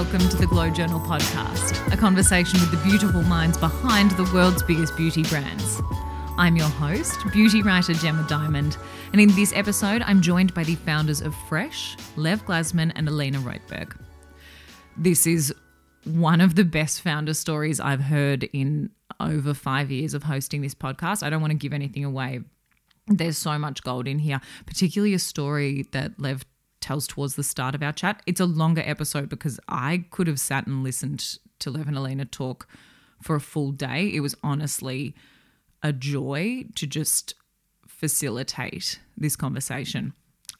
welcome to the Glow Journal podcast, a conversation with the beautiful minds behind the world's biggest beauty brands. I'm your host, beauty writer Gemma Dimond, and in this episode I'm joined by the founders of Fresh, Lev Glazman and Alina Roitberg. This is one of the best founder stories I've heard in over 5 years of hosting this podcast. I don't want to give anything away. There's so much gold in here, particularly a story that Lev tells towards the start of our chat. It's a longer episode because I could have sat and listened to Lev and Alina talk for a full day. It was honestly a joy to just facilitate this conversation.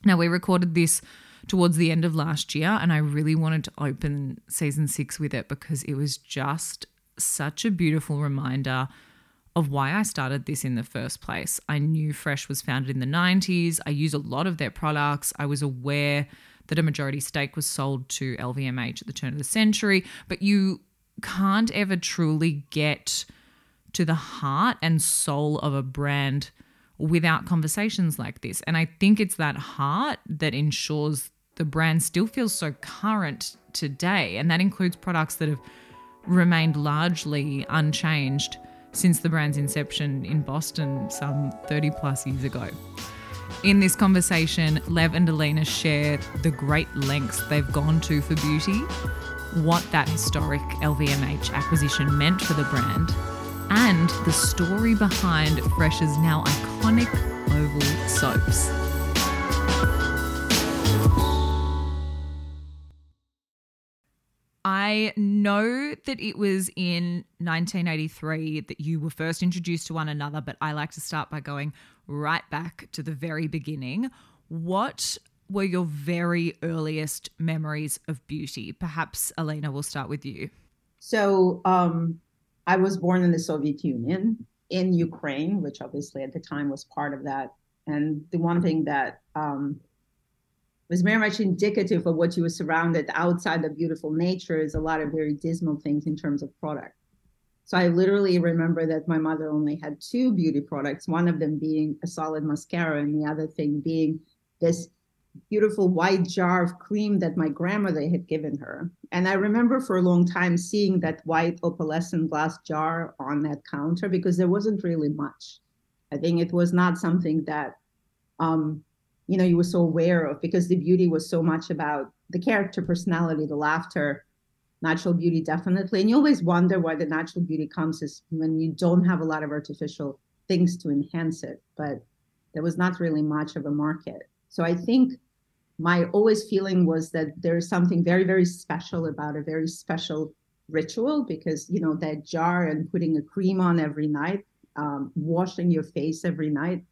Now, we recorded this towards the end of last year, and I really wanted to open season 6 with it because it was just such a beautiful reminder of why I started this in the first place. I knew Fresh was founded in the 90s. I use a lot of their products. I was aware that a majority stake was sold to LVMH at the turn of the century, but you can't ever truly get to the heart and soul of a brand without conversations like this. And I think it's that heart that ensures the brand still feels so current today. And that includes products that have remained largely unchanged since the brand's inception in Boston some 30 plus years ago. In this conversation, Lev and Alina share the great lengths they've gone to for beauty, what that historic LVMH acquisition meant for the brand, and the story behind Fresh's now iconic oval soaps. I know that it was in 1983 that you were first introduced to one another, but I like to start by going right back to the very beginning. What were your very earliest memories of beauty? Perhaps, Alina, we'll start with you. So I was born in the Soviet Union, in Ukraine, which obviously at the time was part of that. And the one thing that was very much indicative of what you were surrounded outside the beautiful nature is a lot of very dismal things in terms of product. So I literally remember that my mother only had 2 beauty products, one of them being a solid mascara and the other thing being this beautiful white jar of cream that my grandmother had given her. And I remember for a long time seeing that white opalescent glass jar on that counter because there wasn't really much. I think it was not something that you were so aware of because the beauty was so much about the character, personality, the laughter, natural beauty, definitely. And you always wonder why the natural beauty comes is when you don't have a lot of artificial things to enhance it, but there was not really much of a market. So I think my always feeling was that there is something very, very special about a very special ritual because, that jar and putting a cream on every night, washing your face every night,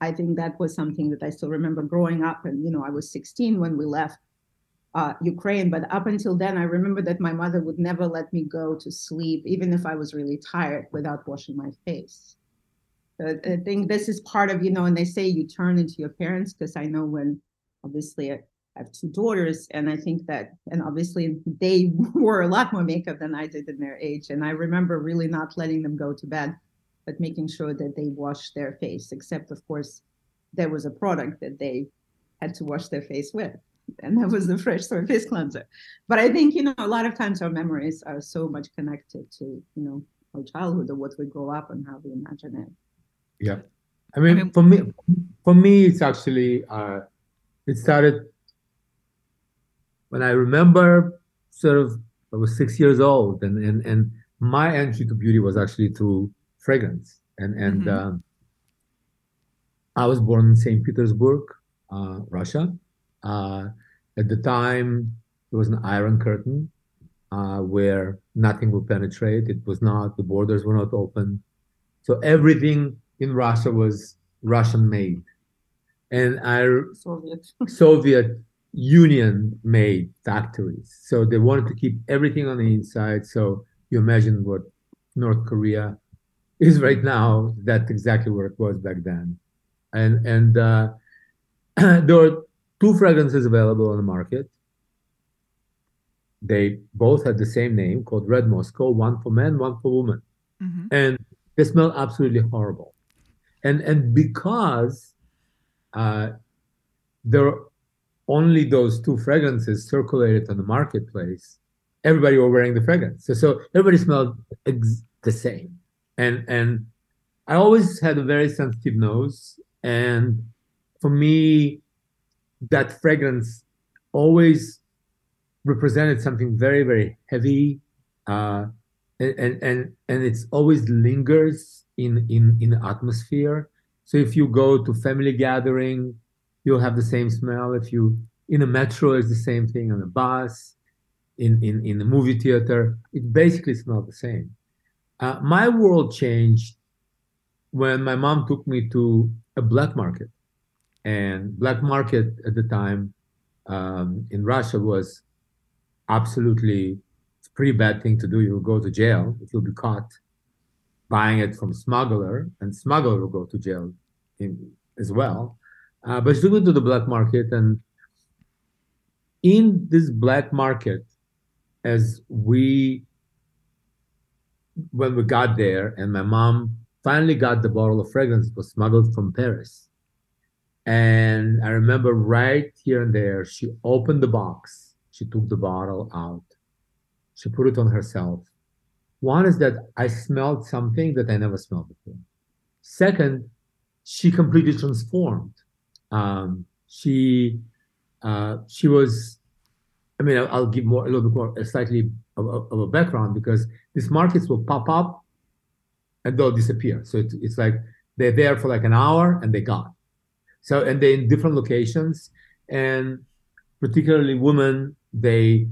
I think that was something that I still remember growing up. And, I was 16 when we left Ukraine. But up until then, I remember that my mother would never let me go to sleep, even if I was really tired, without washing my face. So I think this is part of, and they say you turn into your parents, because I know when, obviously, I have 2 daughters. And I think that, and obviously, they wore a lot more makeup than I did in their age. And I remember really not letting them go to bed, but making sure that they wash their face, except, of course, there was a product that they had to wash their face with, and that was the Fresh Soap Face Cleanser. But I think, a lot of times our memories are so much connected to, our childhood or what we grow up and how we imagine it. Yeah. I mean for me, it's actually, it started when I remember I was 6 years old, and my entry to beauty was actually through fragrance. And mm-hmm. I was born in St. Petersburg, Russia. At the time, there was an iron curtain where nothing would penetrate. The borders were not open. So everything in Russia was Russian made. And Soviet Union made factories. So they wanted to keep everything on the inside. So you imagine what North Korea is right now. That's exactly where it was back then. And there were 2 fragrances available on the market. They both had the same name, called Red Moscow, one for men, one for women. Mm-hmm. And they smelled absolutely horrible. And because there were only those two fragrances circulated on the marketplace, everybody were wearing the fragrance. So everybody smelled the same. And I always had a very sensitive nose. And for me, that fragrance always represented something very, very heavy. And it's always lingers in the atmosphere. So if you go to family gathering, you'll have the same smell. If you in a metro, it's the same thing on a bus, in the movie theater, it basically smells the same. My world changed when my mom took me to a black market. And black market at the time in Russia was absolutely, it's a pretty bad thing to do. You'll go to jail if you'll be caught buying it from smuggler, and smuggler will go to jail as well. But she took me to the black market, and in this black market, when we got there and my mom finally got the bottle of fragrance, it was smuggled from Paris. And I remember right here and there, she opened the box, she took the bottle out, she put it on herself. One is that I smelled something that I never smelled before. Second, she completely transformed. She was, I mean, I'll give more, a little bit more, slightly of a background, because these markets will pop up and they'll disappear. So it's like they're there for like an hour and they're gone. So, and they're in different locations, and particularly women, they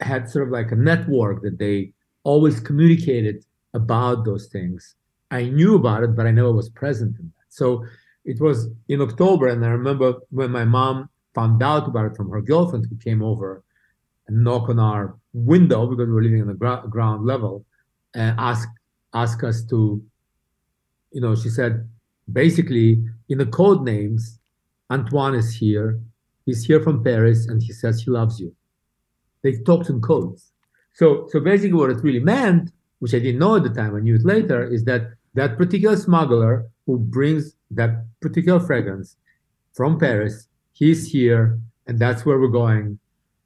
had sort of like a network that they always communicated about those things. I knew about it, but I never was present in that. So it was in October, and I remember when my mom found out about it from her girlfriend, who came over and knocked on our window, because we were living on the ground level, and asked us to, you know, she said, basically, in the code names, Antoine is here. He's here from Paris, and he says he loves you. They talked in codes. So basically what it really meant, which I didn't know at the time, I knew it later, is that that particular smuggler who brings that particular fragrance from Paris, he's here, and that's where we're going.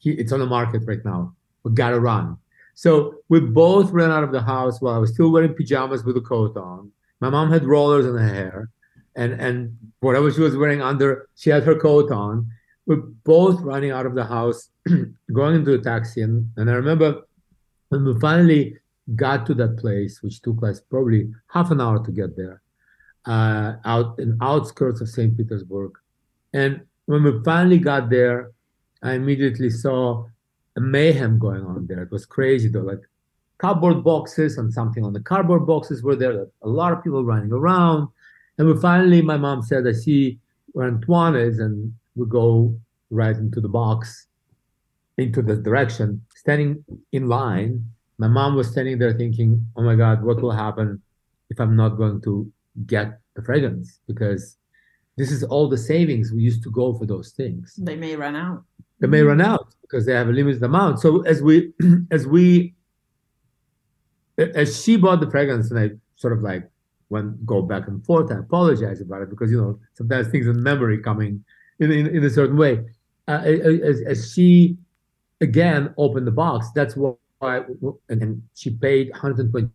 It's on the market right now. We gotta run. So we both ran out of the house while I was still wearing pajamas with a coat on. My mom had rollers in her hair, and whatever she was wearing under, she had her coat on. We're both running out of the house, going into a taxi. And I remember when we finally got to that place, which took us probably half an hour to get there, out in outskirts of St. Petersburg. And when we finally got there, I immediately saw a mayhem going on there. It was crazy though, like cardboard boxes and something on the cardboard boxes were there, a lot of people running around. And we finally, my mom said, I see where Antoine is, and we go right into the box, into the direction, standing in line. My mom was standing there thinking, oh my God, what will happen if I'm not going to get the fragrance? Because this is all the savings we used to go for those things. They may run out. They may run out because they have a limited amount. So as she bought the fragrance, and I sort of like go back and forth, I apologize about it because, you know, sometimes things in memory coming in a certain way. As she again opened the box, that's why, and she paid 120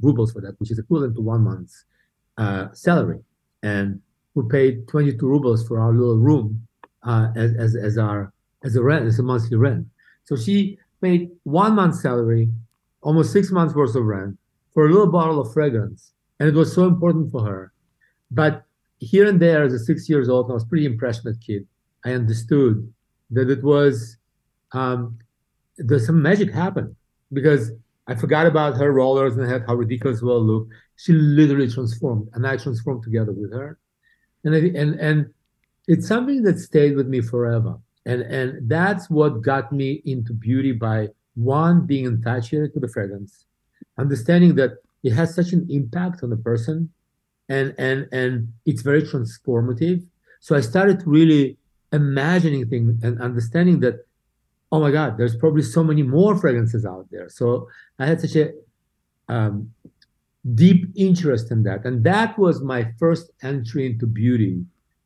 rubles for that, which is equivalent to 1 month's salary. And we paid 22 rubles for our little room as a rent, as a monthly rent. So she paid 1 month's salary, almost 6 months worth of rent, for a little bottle of fragrance. And it was so important for her. But here and there, as a 6 years old, and I was a pretty impressionate kid, I understood that it was, some magic happened, because I forgot about her rollers and how ridiculous we all looked. She literally transformed, and I transformed together with her. And it's something that stayed with me forever. And that's what got me into beauty, by one, being infatuated with the fragrance, understanding that it has such an impact on the person, and it's very transformative. So I started really imagining things and understanding that, oh my God, there's probably so many more fragrances out there. So I had such a deep interest in that. And that was my first entry into beauty,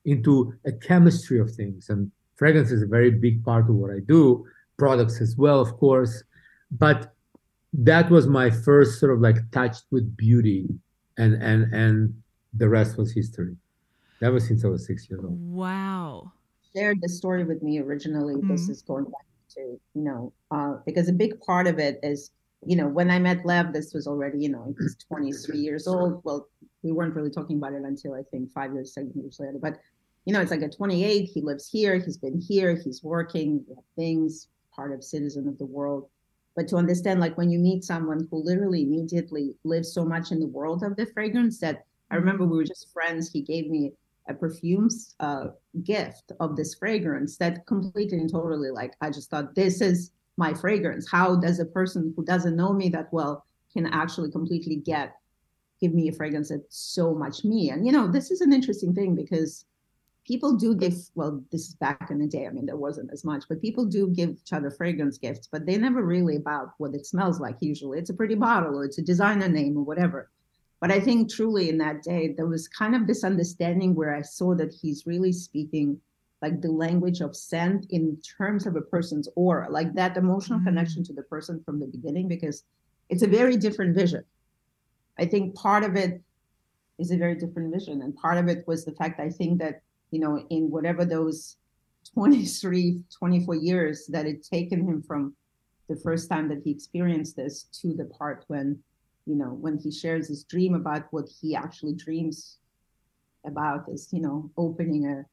into a chemistry of things. And Fragrance is a very big part of what I do, products as well, of course. But that was my first sort of like touch with beauty, and the rest was history. That was since I was 6 years old. Wow. Shared the story with me originally. Mm-hmm. This is going back to, because a big part of it is, when I met Lev, this was already, he's 23 years old. Well, we weren't really talking about it until I think 7 years later. But, it's like at 28, he lives here, he's been here, he's working, things, part of citizen of the world. But to understand, like when you meet someone who literally immediately lives so much in the world of the fragrance that I remember we were just friends. He gave me a perfume's gift of this fragrance that completely and totally, like, I just thought, this is my fragrance. How does a person who doesn't know me that well can actually completely give me a fragrance that's so much me? And, this is an interesting thing because people do give, well, this is back in the day. I mean, there wasn't as much, but people do give each other fragrance gifts, but they're never really about what it smells like. Usually it's a pretty bottle or it's a designer name or whatever. But I think truly in that day, there was kind of this understanding where I saw that he's really speaking like the language of scent in terms of a person's aura, like that emotional connection to the person from the beginning, because it's a very different vision. I think part of it is a very different vision. And part of it was the fact, I think that, in whatever those 23, 24 years that it taken him from the first time that he experienced this to the part when he shares his dream about what he actually dreams about is, opening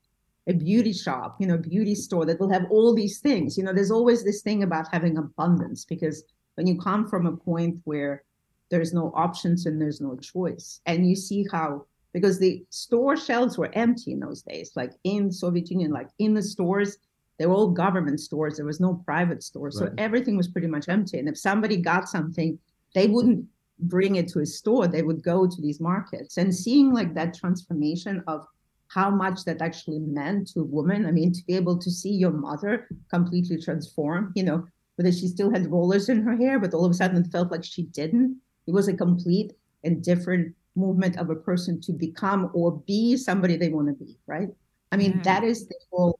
a beauty shop, beauty store that will have all these things. There's always this thing about having abundance, because when you come from a point where there's no options and there's no choice, and you see how, because the store shelves were empty in those days, like in Soviet Union, like in the stores, they were all government stores. There was no private stores. Right. So everything was pretty much empty. And if somebody got something, they wouldn't bring it to a store, they would go to these markets. And seeing like that transformation of how much that actually meant to a woman, I mean, to be able to see your mother completely transform, whether she still had rollers in her hair, but all of a sudden it felt like she didn't. It was a complete and different movement of a person to become or be somebody they want to be, right? I mean, that is the whole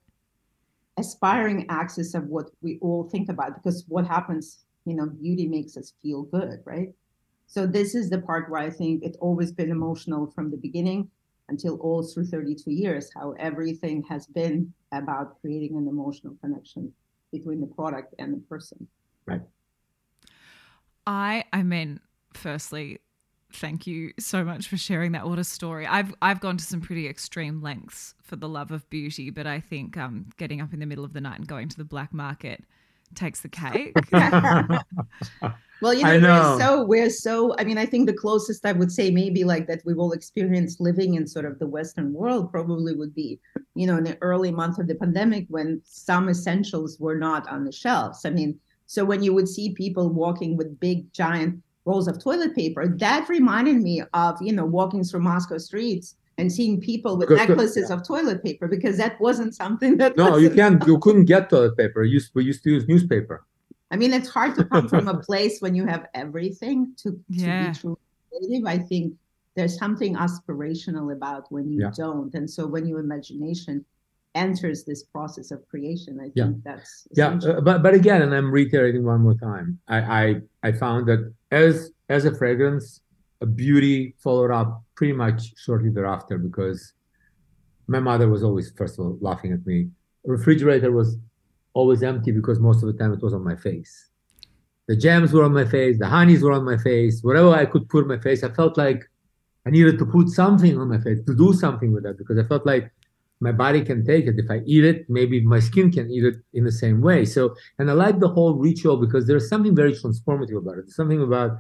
aspiring axis of what we all think about, because what happens, beauty makes us feel good, right? So this is the part where I think it's always been emotional from the beginning until all through 32 years, how everything has been about creating an emotional connection between the product and the person. Right. I mean, firstly, thank you so much for sharing that. What a story. I've gone to some pretty extreme lengths for the love of beauty, but I think getting up in the middle of the night and going to the black market takes the cake. Well, we're so, I mean, I think the closest I would say maybe like that we've all experienced living in sort of the Western world probably would be, in the early month of the pandemic when some essentials were not on the shelves. I mean, so when you would see people walking with big, giant rolls of toilet paper, that reminded me of, walking through Moscow streets and seeing people with necklaces of toilet paper, because that wasn't something that... No, you couldn't get toilet paper. We used to use newspaper. I mean, it's hard to come from a place when you have everything to be truly creative. I think there's something aspirational about when you don't. And so when your imagination enters this process of creation, I think that's... Yeah, but again, and I'm reiterating one more time, I found that as a fragrance, a beauty followed up pretty much shortly thereafter, because my mother was always, first of all, laughing at me. Refrigerator was always empty because most of the time it was on my face. The jams were on my face, the honeys were on my face, whatever I could put on my face. I felt like I needed to put something on my face, to do something with that, because I felt like my body can take it. If I eat it, maybe my skin can eat it in the same way. So, and I like the whole ritual because there's something very transformative about it. There's something about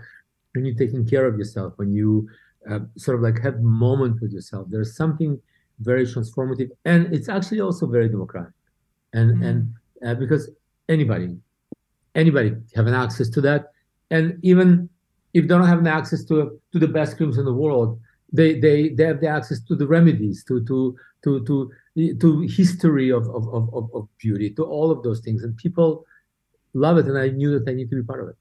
when you're taking care of yourself, when you sort of like have a moment with yourself, there's something very transformative. And it's actually also very democratic. And because anybody have an access to that, and even if they don't have an access to the best creams in the world, they have the access to the remedies, to history of beauty, to all of those things, and people love it. And I knew that I need to be part of it.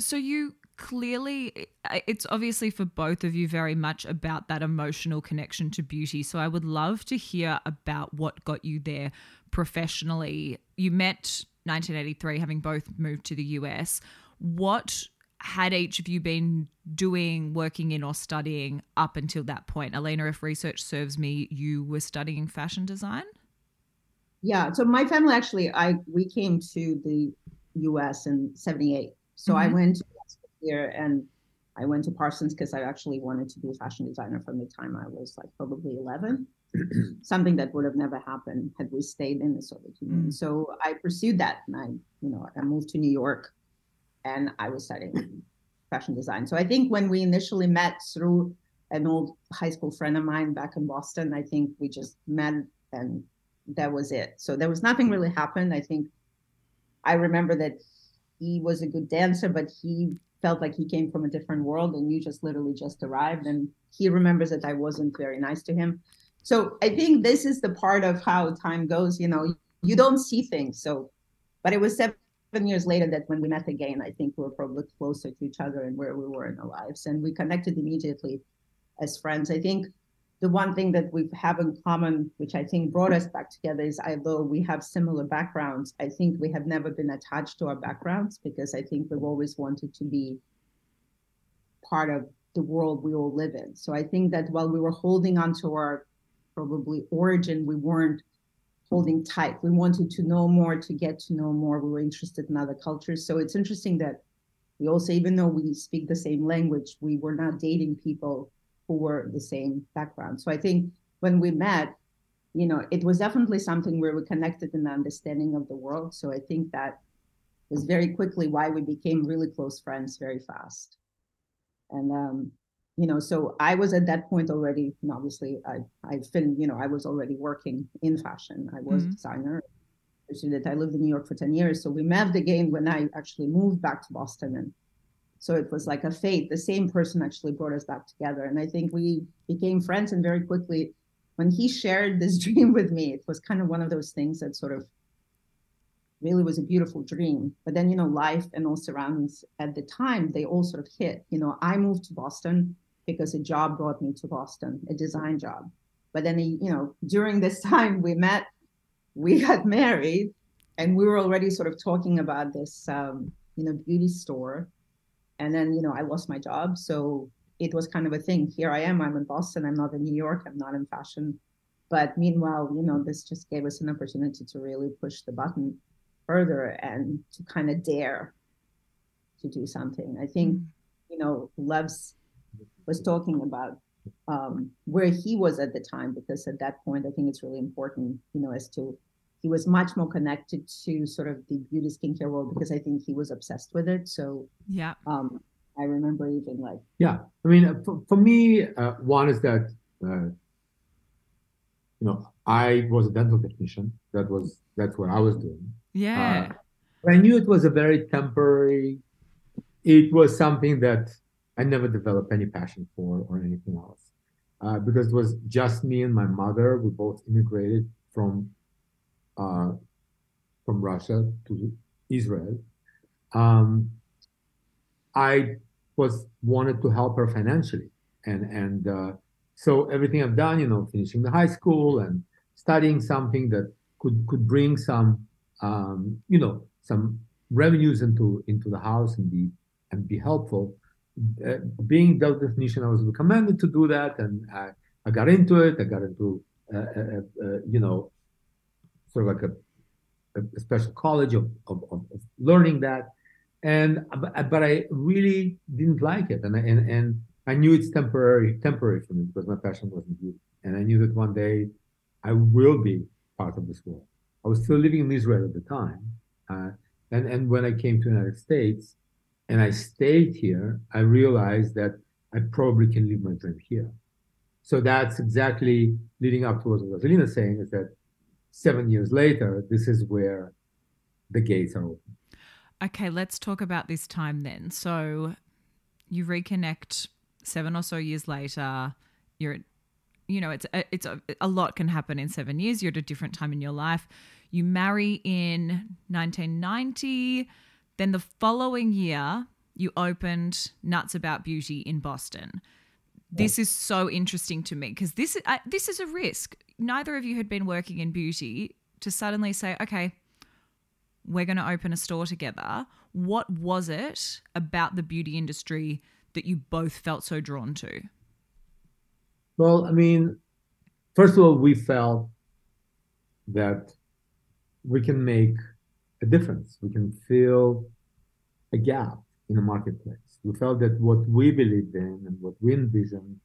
So you clearly, it's obviously for both of you very much about that emotional connection to beauty. So I would love to hear about what got you there professionally. You met 1983, having both moved to the US. What had each of you been doing, working in or studying up until that point? Alina, if research serves me, you were studying fashion design? Yeah. So my family actually, we came to the US in 78. So I went to here and I went to Parsons because I actually wanted to be a fashion designer from the time I was like probably 11, something that would have never happened had we stayed in the Soviet Union. So I pursued that and I moved to New York and I was studying fashion design. So I think when we initially met through an old high school friend of mine back in Boston, I think we just met and that was it. So there was nothing really happened. I think I remember that he was a good dancer, but he felt like he came from a different world and you just literally just arrived. And he remembers that I wasn't very nice to him. So I think this is the part of how time goes, you don't see things. So, but it was 7 years later that when we met again, I think we were probably closer to each other and where we were in our lives. And we connected immediately as friends. I think the one thing that we have in common, which I think brought us back together is, although we have similar backgrounds, I think we have never been attached to our backgrounds because I think we've always wanted to be part of the world we all live in. So I think that while we were holding on to our probably origin, we weren't holding tight. We wanted to know more, to get to know more. We were interested in other cultures. So it's interesting that we also, even though we speak the same language, we were not dating people who were the same background. So I think when we met, it was definitely something where we connected in the understanding of the world. So I think that was very quickly why we became really close friends very fast. And, so I was at that point already, and obviously I've been, I was already working in fashion. I was a designer. I lived in New York for 10 years. So we met again when I actually moved back to Boston, and so it was like a fate. The same person actually brought us back together. And I think we became friends. And very quickly, when he shared this dream with me, it was kind of one of those things that sort of really was a beautiful dream. But then, life and all surroundings at the time, they all sort of hit. I moved to Boston because a job brought me to Boston, a design job. But then, during this time we met, we got married, and we were already sort of talking about this, beauty store. And then, I lost my job. So it was kind of a thing. Here I am. I'm in Boston. I'm not in New York. I'm not in fashion. But meanwhile, this just gave us an opportunity to really push the button further and to kind of dare to do something. I think, Lev's was talking about where he was at the time, because at that point, I think it's really important, as to he was much more connected to sort of the beauty skincare world because I think he was obsessed with it. So yeah, I remember even like, yeah, I mean, for me, one is that, I was a dental technician. That's what I was doing. Yeah. I knew it was a very temporary, it was something that I never developed any passion for or anything else, because it was just me and my mother. We both immigrated from Russia to Israel. I wanted to help her financially, and so everything I've done, finishing the high school and studying something that could bring some some revenues into the house and be helpful. Being the definition, I was recommended to do that, and I got into it. I got into sort of like a special college of learning that, and but I really didn't like it, and I knew it's temporary for me because my passion wasn't good, and I knew that one day I will be part of this world. I was still living in Israel at the time, and when I came to the United States and I stayed here, I realized that I probably can live my dream here. So that's exactly leading up to what Alina was saying, is that 7 years later, this is where the gates are open. Okay, let's talk about this time then. So you reconnect 7 or so years later. You're, it's a lot can happen in 7 years. You're at a different time in your life. You marry in 1990. Then the following year, you opened Nuts About Beauty in Boston. This is so interesting to me because this is a risk. Neither of you had been working in beauty to suddenly say, okay, we're going to open a store together. What was it about the beauty industry that you both felt so drawn to? Well, I mean, first of all, we felt that we can make a difference. We can fill a gap in the marketplace. We felt that what we believed in and what we envisioned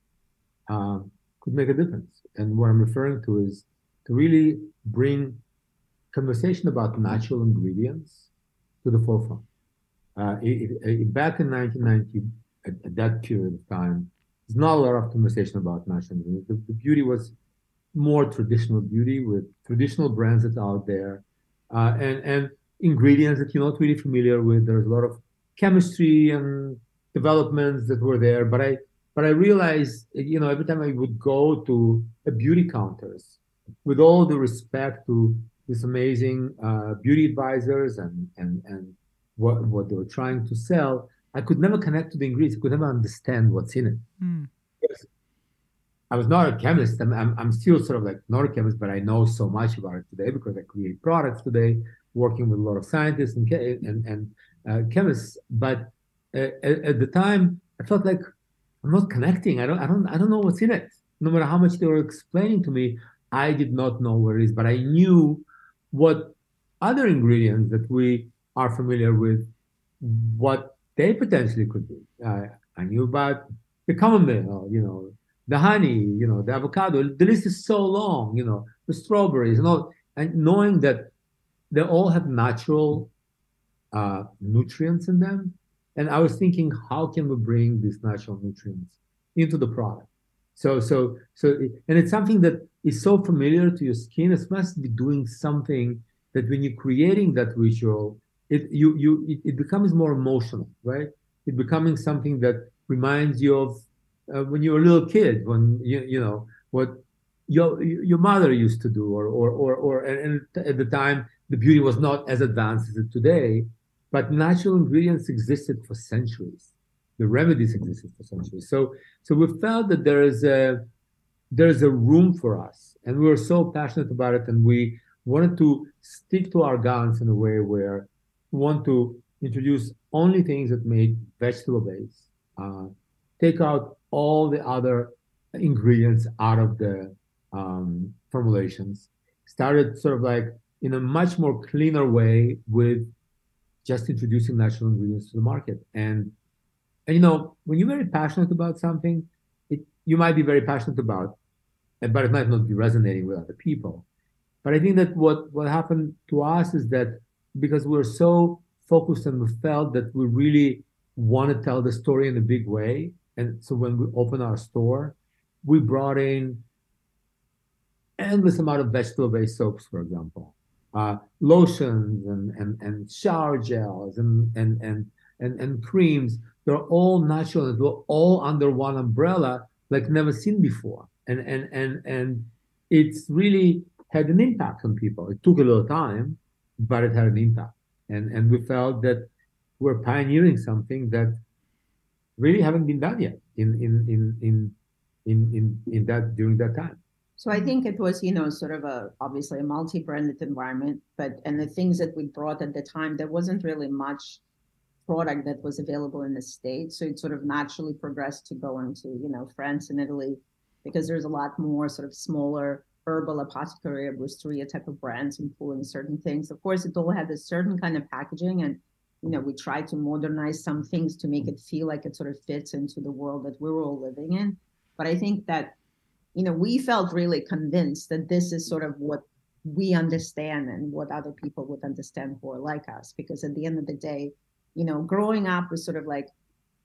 could make a difference. And what I'm referring to is to really bring conversation about natural ingredients to the forefront. Back in 1990, at that period of time, there's not a lot of conversation about natural ingredients. The beauty was more traditional beauty with traditional brands that are out there and ingredients that you're not really familiar with. There's a lot of chemistry and developments that were there, but I realized, you know, every time I would go to a beauty counters, with all the respect to these amazing beauty advisors and what they were trying to sell, I could never connect to the ingredients. I could never understand what's in it. Mm. I was not a chemist. I'm still sort of like not a chemist, but I know so much about it today because I create products today, working with a lot of scientists and chemists. But at the time, I felt like I'm not connecting. I don't know what's in it. No matter how much they were explaining to me, I did not know what it is. But I knew what other ingredients that we are familiar with, what they potentially could be. I knew about the chamomile, you know, the honey, you know, the avocado. The list is so long, you know, the strawberries and all. And knowing that they all have natural nutrients in them. And I was thinking, how can we bring these natural nutrients into the product? And it's something that is so familiar to your skin. It must be doing something that when you're creating that ritual, it becomes more emotional, right? It becoming something that reminds you of when you were a little kid, when you know what your mother used to do, and at the time the beauty was not as advanced as it today, but natural ingredients existed for centuries. The remedies existed for centuries. So we felt that there is a room for us, and we were so passionate about it, and we wanted to stick to our guns in a way where we want to introduce only things that make vegetable base. Take out all the other ingredients out of the formulations. Started sort of like in a much more cleaner way with just introducing natural ingredients to the market. And you know, when you're very passionate about something, you might be very passionate about, but it might not be resonating with other people. But I think that what happened to us is that because we're so focused and we felt that we really want to tell the story in a big way, and so when we open our store, we brought in endless amount of vegetable-based soaps, for example, lotions and shower gels and creams. They're all natural and they're all under one umbrella, like never seen before. And it's really had an impact on people. It took a little time, but it had an impact. And we felt that we're pioneering something that really haven't been done yet in that during that time. So I think it was, you know, sort of obviously a multi-branded environment, and the things that we brought at the time, there wasn't really much product that was available in the States. So it sort of naturally progressed to go into, you know, France and Italy, because there's a lot more sort of smaller herbal apothecary or boosteria type of brands employing certain things. Of course, it all had a certain kind of packaging, and, you know, we tried to modernize some things to make it feel like it sort of fits into the world that we were all living in. But I think that, you know, we felt really convinced that this is sort of what we understand and what other people would understand who are like us, because at the end of the day, you know, growing up was sort of like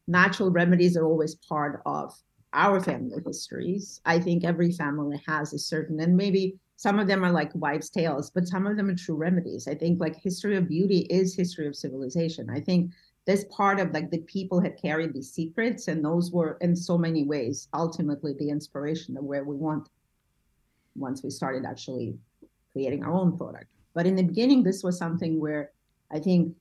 natural remedies are always part of our family histories. I think every family has a certain, and maybe some of them are like wives' tales, but some of them are true remedies. I think like history of beauty is history of civilization. I think this part of like the people had carried these secrets, and those were in so many ways, ultimately the inspiration of where we went once we started actually creating our own product. But in the beginning, this was something where I think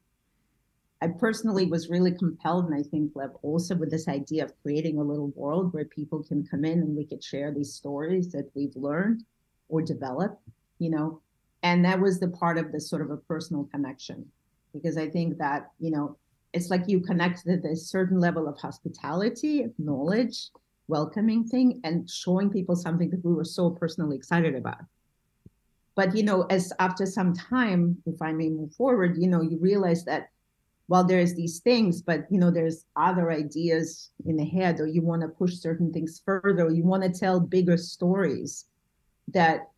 I personally was really compelled, and I think, Lev, also with this idea of creating a little world where people can come in and we could share these stories that we've learned or developed, you know, and that was the part of this sort of a personal connection, because I think that, you know, it's like you connect to this certain level of hospitality, knowledge, welcoming thing, and showing people something that we were so personally excited about. But, you know, as after some time, if I may move forward, you know, you realize that, well, there's these things, but, you know, there's other ideas in the head, or you want to push certain things further, or you want to tell bigger stories that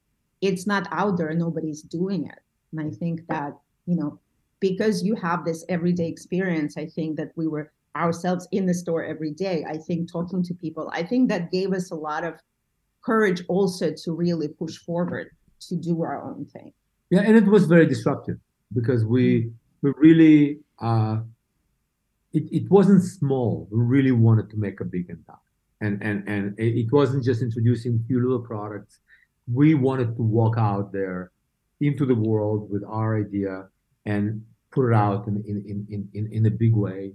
it's not out there, nobody's doing it. And I think that, you know, because you have this everyday experience, I think that we were ourselves in the store every day, I think talking to people, I think that gave us a lot of courage also to really push forward, to do our own thing. Yeah, and it was very disruptive because we really, it wasn't small. We really wanted to make a big impact. And it wasn't just introducing few little products. We wanted to walk out there into the world with our idea and put it out in a big way.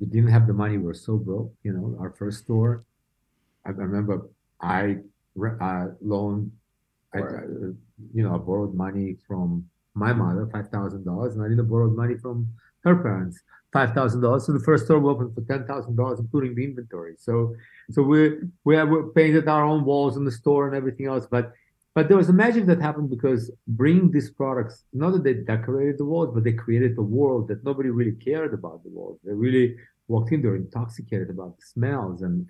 We didn't have the money. We were so broke, you know, our first store. I remember I borrowed money from my mother, $5,000, and Alina borrowed money from her parents, $5,000. So the first store we opened for $10,000, including the inventory. So we painted our own walls in the store and everything else. But there was a magic that happened because bringing these products, not that they decorated the walls, but they created a world that nobody really cared about the walls. They really walked in, they were intoxicated about the smells and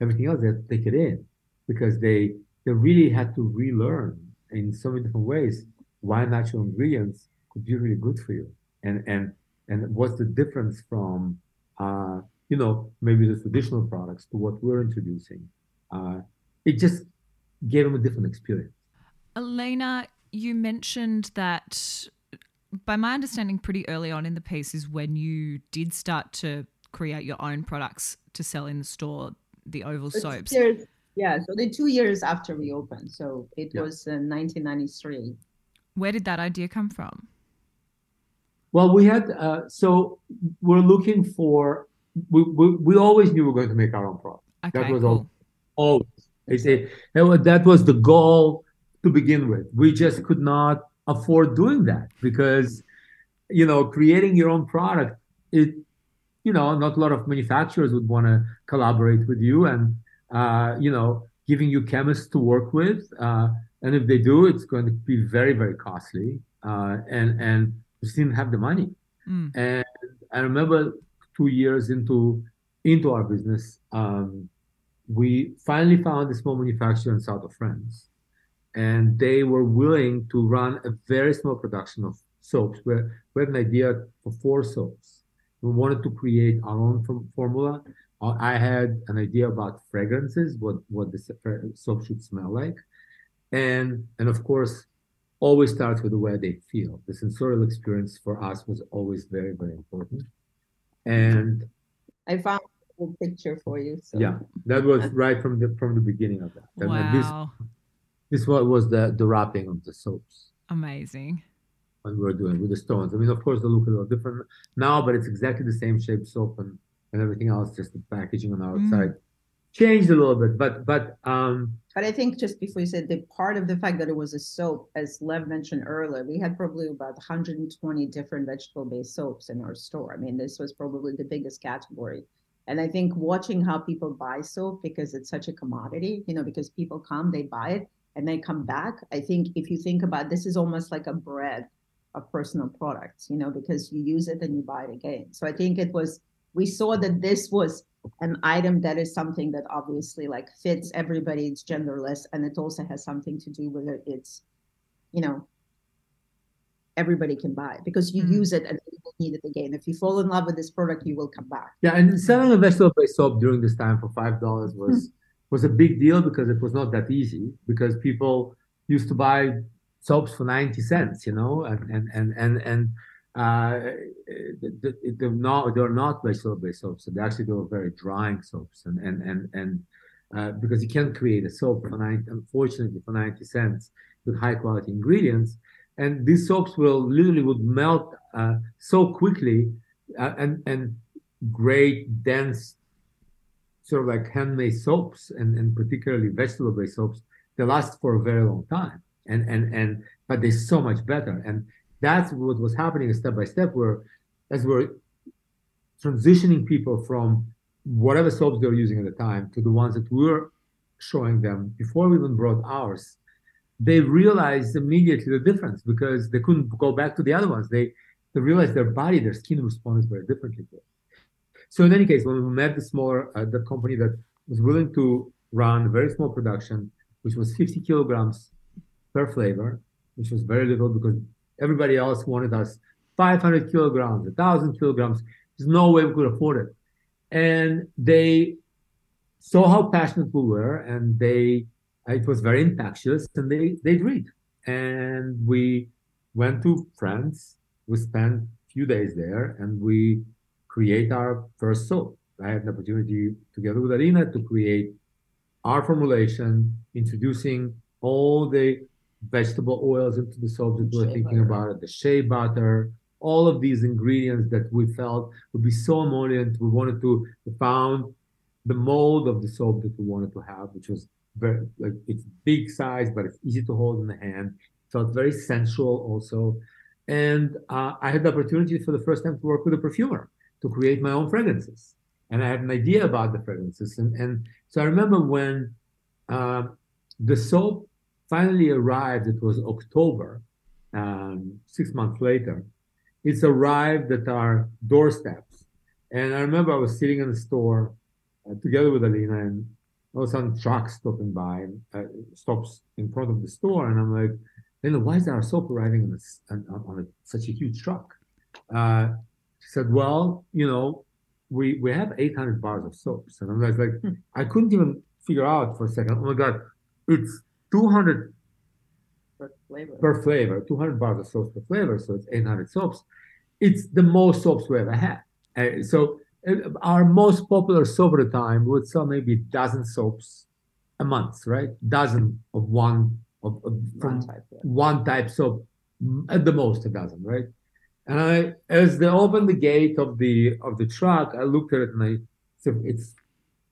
everything else. They had to take it in because they really had to relearn in so many different ways why natural ingredients could be really good for you. And what's the difference from, you know, maybe the traditional products to what we're introducing. It just gave them a different experience. Alina, you mentioned that, by my understanding, pretty early on in the piece is when you did start to create your own products to sell in the store, the Oval soaps. Yeah, so the 2 years after we opened. So it was 1993. Where did that idea come from? Well, we had, so we're looking for, we always knew we were going to make our own product. Okay, that was cool. Always. That was the goal to begin with. We just could not afford doing that because, you know, creating your own product, it, you know, not a lot of manufacturers would want to collaborate with you and, you know, giving you chemists to work with. And if they do, it's going to be very, very costly. And we just didn't have the money. Mm. And I remember 2 years into our business, we finally found a small manufacturer in south of France, and they were willing to run a very small production of soaps. We had an idea for 4 soaps. We wanted to create our own formula. I had an idea about fragrances, what the soap should smell like. And of course, always starts with the way they feel. The sensorial experience for us was always very, very important. And I found a picture for you. So. Yeah, that was right from the beginning of that. Wow. This was the wrapping of the soaps. Amazing. What we were doing with the stones. I mean, of course, they look a little different now, but it's exactly the same shape soap and everything else. Just the packaging on the outside changed a little bit, but I think just before you said the part of the fact that it was a soap, as Lev mentioned earlier, we had probably about 120 different vegetable-based soaps in our store. I mean, this was probably the biggest category. And I think watching how people buy soap, because it's such a commodity, you know, because people come, they buy it, and they come back. I think if you think about this, is almost like a bread of personal products, you know, because you use it and you buy it again. So I think it was, we saw that this was an item that is something that obviously like fits everybody, it's genderless, and it also has something to do with it. It's, you know, everybody can buy it because you use it and you will need it again. If you fall in love with this product, you will come back. Yeah, and selling a vegetable-based soap during this time for $5 was a big deal because it was not that easy, because people used to buy soaps for 90 cents, you know, they're not vegetable-based soaps. They actually were very drying soaps, and because you can't create a soap for 90 cents with high-quality ingredients, and these soaps will literally would melt so quickly, and great dense sort of like handmade soaps and particularly vegetable-based soaps, they last for a very long time, and but they're so much better. And that's what was happening step by step, where as we're transitioning people from whatever soaps they're using at the time to the ones that we're showing them before we even brought ours, they realized immediately the difference because they couldn't go back to the other ones. They realized their body, their skin responds very differently to it. So in any case, when we met the smaller, the company that was willing to run a very small production, which was 50 kilograms per flavor, which was very little because everybody else wanted us 500 kilograms, 1,000 kilograms. There's no way we could afford it. And they saw how passionate we were, and it was very infectious, and they agreed. And we went to France. We spent a few days there, and we create our first soap. I had an opportunity together with Alina to create our formulation, introducing all the vegetable oils into the soap that we were thinking about, the shea butter, all of these ingredients that we felt would be so emollient. We wanted to found the mold of the soap that we wanted to have, which was very, like, it's big size, but it's easy to hold in the hand. It felt very sensual also. And I had the opportunity for the first time to work with a perfumer to create my own fragrances. And I had an idea about the fragrances. And so I remember when the soap finally arrived, it was October, 6 months later, it's arrived at our doorsteps. And I remember I was sitting in the store together with Alina, and all of a sudden trucks stopping by, stops in front of the store. And I'm like, Alina, why is our soap arriving on such a huge truck? She said, well, you know, we have 800 bars of soaps. And I was like, I couldn't even figure out for a second. Oh my God, it's 200 per flavor, 200 bars of soaps per flavor. So it's 800 soaps. It's the most soaps we ever had. So our most popular soap at the time would sell maybe a dozen soaps a month, right? Dozen of one type soap, at the most a dozen, right? And I, as they opened the gate of the truck, I looked at it and I said, it's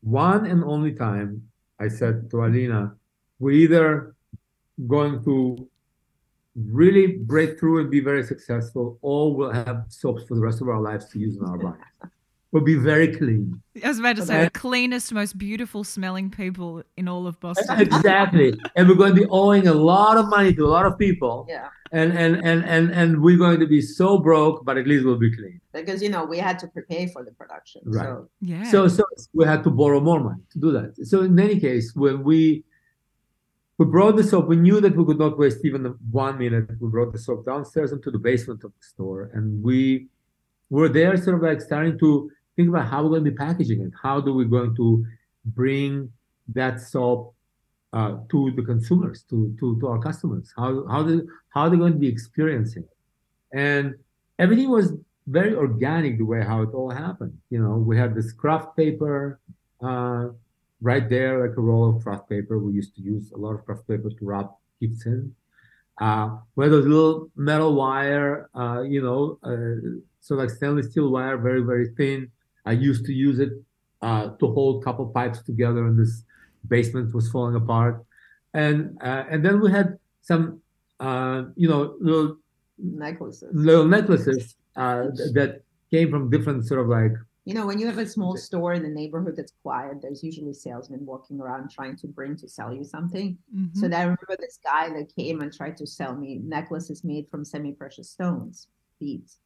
one and only time I said to Alina, we're either going to really break through and be very successful, or we'll have soaps for the rest of our lives to use in our bodies. We'll be very clean. I was about to say, the cleanest, most beautiful smelling people in all of Boston. Exactly. And we're going to be owing a lot of money to a lot of people. Yeah. And we're going to be so broke, but at least we'll be clean. Because, you know, we had to prepare for the production. Right. So we had to borrow more money to do that. So in any case, when we brought the soap, we knew that we could not waste even 1 minute. We brought the soap downstairs into the basement of the store. And we were there sort of like starting to think about how we're going to be packaging it. How do we going to bring that soap to the consumers, to our customers? How they're going to be experiencing it? And everything was very organic the way how it all happened. You know, we had this craft paper right there, like a roll of craft paper. We used to use a lot of craft paper to wrap gifts in. We had those little metal wire, so like stainless steel wire, very, very thin. I used to use it to hold a couple pipes together, and this basement was falling apart. And then we had some, little necklaces. That came from different sort of like. You know, when you have a small store in the neighborhood that's quiet, there's usually salesmen walking around trying to sell you something. Mm-hmm. So I remember this guy that came and tried to sell me necklaces made from semi-precious stones, beads.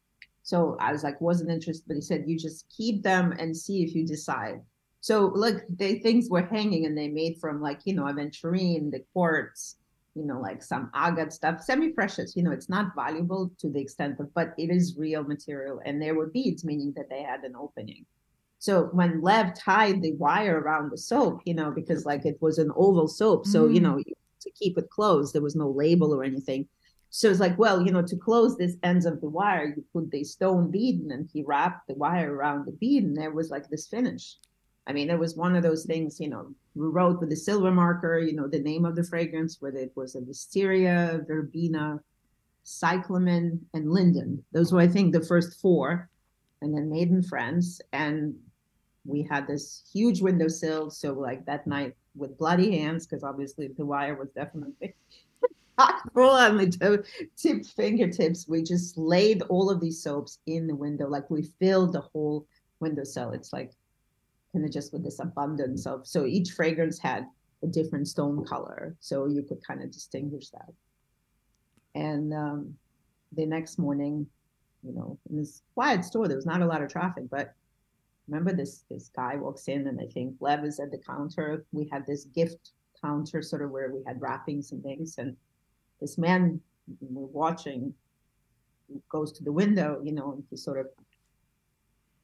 So I was like, wasn't interested, but he said, you just keep them and see if you decide. So look, things were hanging, and they made from aventurine, the quartz, some agate stuff, semi-precious, it's not valuable to the extent of, but it is real material. And there were beads, meaning that they had an opening. So when Lev tied the wire around the soap, because it was an oval soap, so, to keep it closed, there was no label or anything. So it's to close these ends of the wire, you put the stone bead in, and he wrapped the wire around the bead, and there was this finish. I mean, it was one of those things, we wrote with a silver marker, the name of the fragrance, whether it was a wisteria, verbena, cyclamen, and linden. Those were, I think, the first four, and then made in France. And we had this huge windowsill. So like that night with bloody hands, because obviously the wire was definitely not full on the tipped fingertips. We just laid all of these soaps in the window. Like we filled the whole windowsill. It's like kind of just with this abundance of, so each fragrance had a different stone color. So you could kind of distinguish that. And the next morning, you know, in this quiet store, there was not a lot of traffic, but remember this guy walks in, and I think Lev is at the counter. We had this gift counter sort of where we had wrappings and things. And this man, we're watching, goes to the window, you know, and he sort of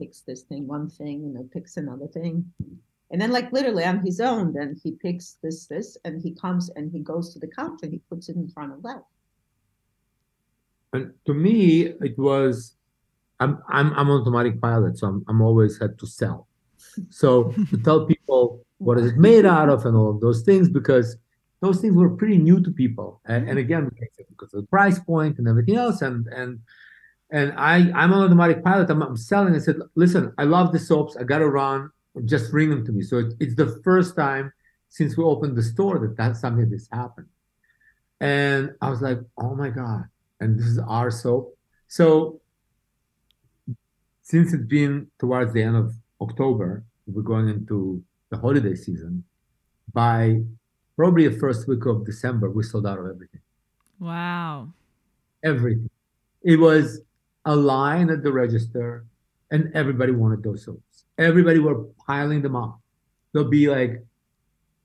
picks this thing, one thing, you know, picks another thing. And then like literally on his own, then he picks this, and he comes and he goes to the counter, he puts it in front of Lev. And to me, it was, I'm an automatic pilot, so I'm always had to sell. So to tell people what is it made out of and all of those things, because those things were pretty new to people. And again, because of the price point and everything else. And I'm an automatic pilot. I'm selling. I said, listen, I love the soaps. I got to run. Just bring them to me. So it's the first time since we opened the store that something like this happened. And I was like, oh my God. And this is our soap. So since it's been towards the end of October, we're going into the holiday season. By probably the first week of December, we sold out of everything. Wow. Everything. It was a line at the register, and everybody wanted those soaps. Everybody were piling them up. There'll be like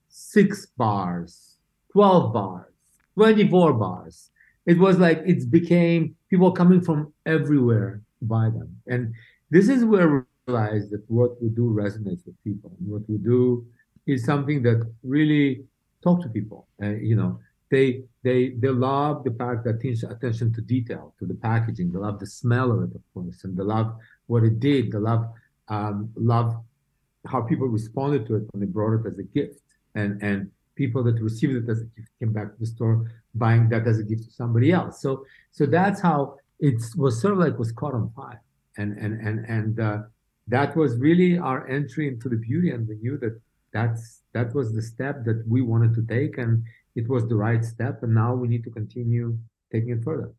6 bars, 12 bars, 24 bars. It was like it became people coming from everywhere to buy them. And this is where we realize that what we do resonates with people. And what we do is something that really talks to people. You know, they love the fact that attention to detail, to the packaging. They love the smell of it, of course, and they love what it did. They love how people responded to it when they brought it as a gift. And people that received it as a gift came back to the store buying that as a gift to somebody else. So that's how it was sort of like was caught on fire. And that was really our entry into the beauty. And we knew that was the step that we wanted to take. And it was the right step. And now we need to continue taking it further.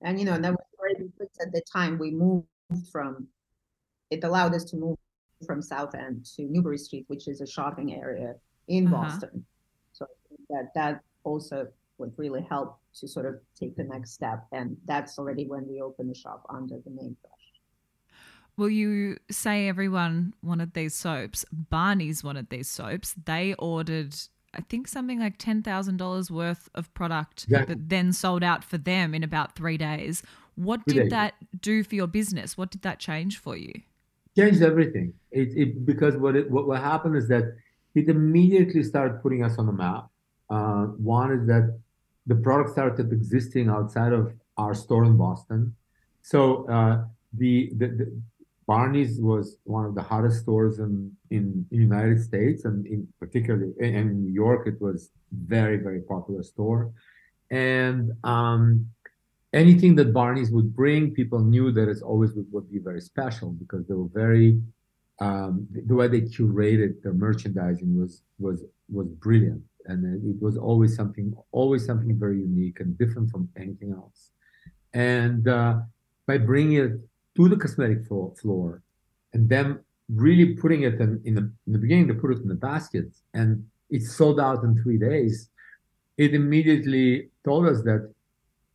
And, you know, that was already fixed at the time. We moved from, it allowed us to move from South End to Newbury Street, which is a shopping area in Boston. So that also would really help to sort of take the next step. And that's already when we opened the shop under the name Fresh. Well, you say everyone wanted these soaps. Barney's wanted these soaps. They ordered, I think, something like $10,000 worth of product that then sold out for them in about 3 days. What did that do for your business? What did that change for you? Changed everything. It because what happened is that it immediately started putting us on the map. One is that the product started existing outside of our store in Boston. So the Barney's was one of the hottest stores in the United States, and in particularly in New York, it was very, very popular store. And anything that Barney's would bring, people knew that it always would be very special because they were very, the way they curated their merchandising was brilliant. And it was always something very unique and different from anything else. And by bringing it to the cosmetic floor and them really putting it in the beginning, they put it in the baskets and it sold out in 3 days. It immediately told us that,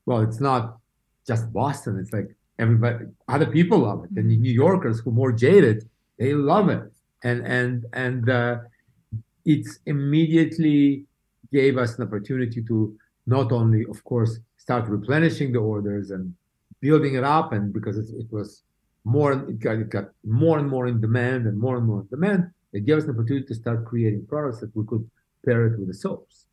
well, it's not just Boston. It's like everybody, other people love it. And the New Yorkers who are more jaded, they love it. And it's immediately gave us an opportunity to not only, of course, start replenishing the orders and building it up, and because it got more and more in demand and more and more in demand, it gave us an opportunity to start creating products that we could pair it with the soaps.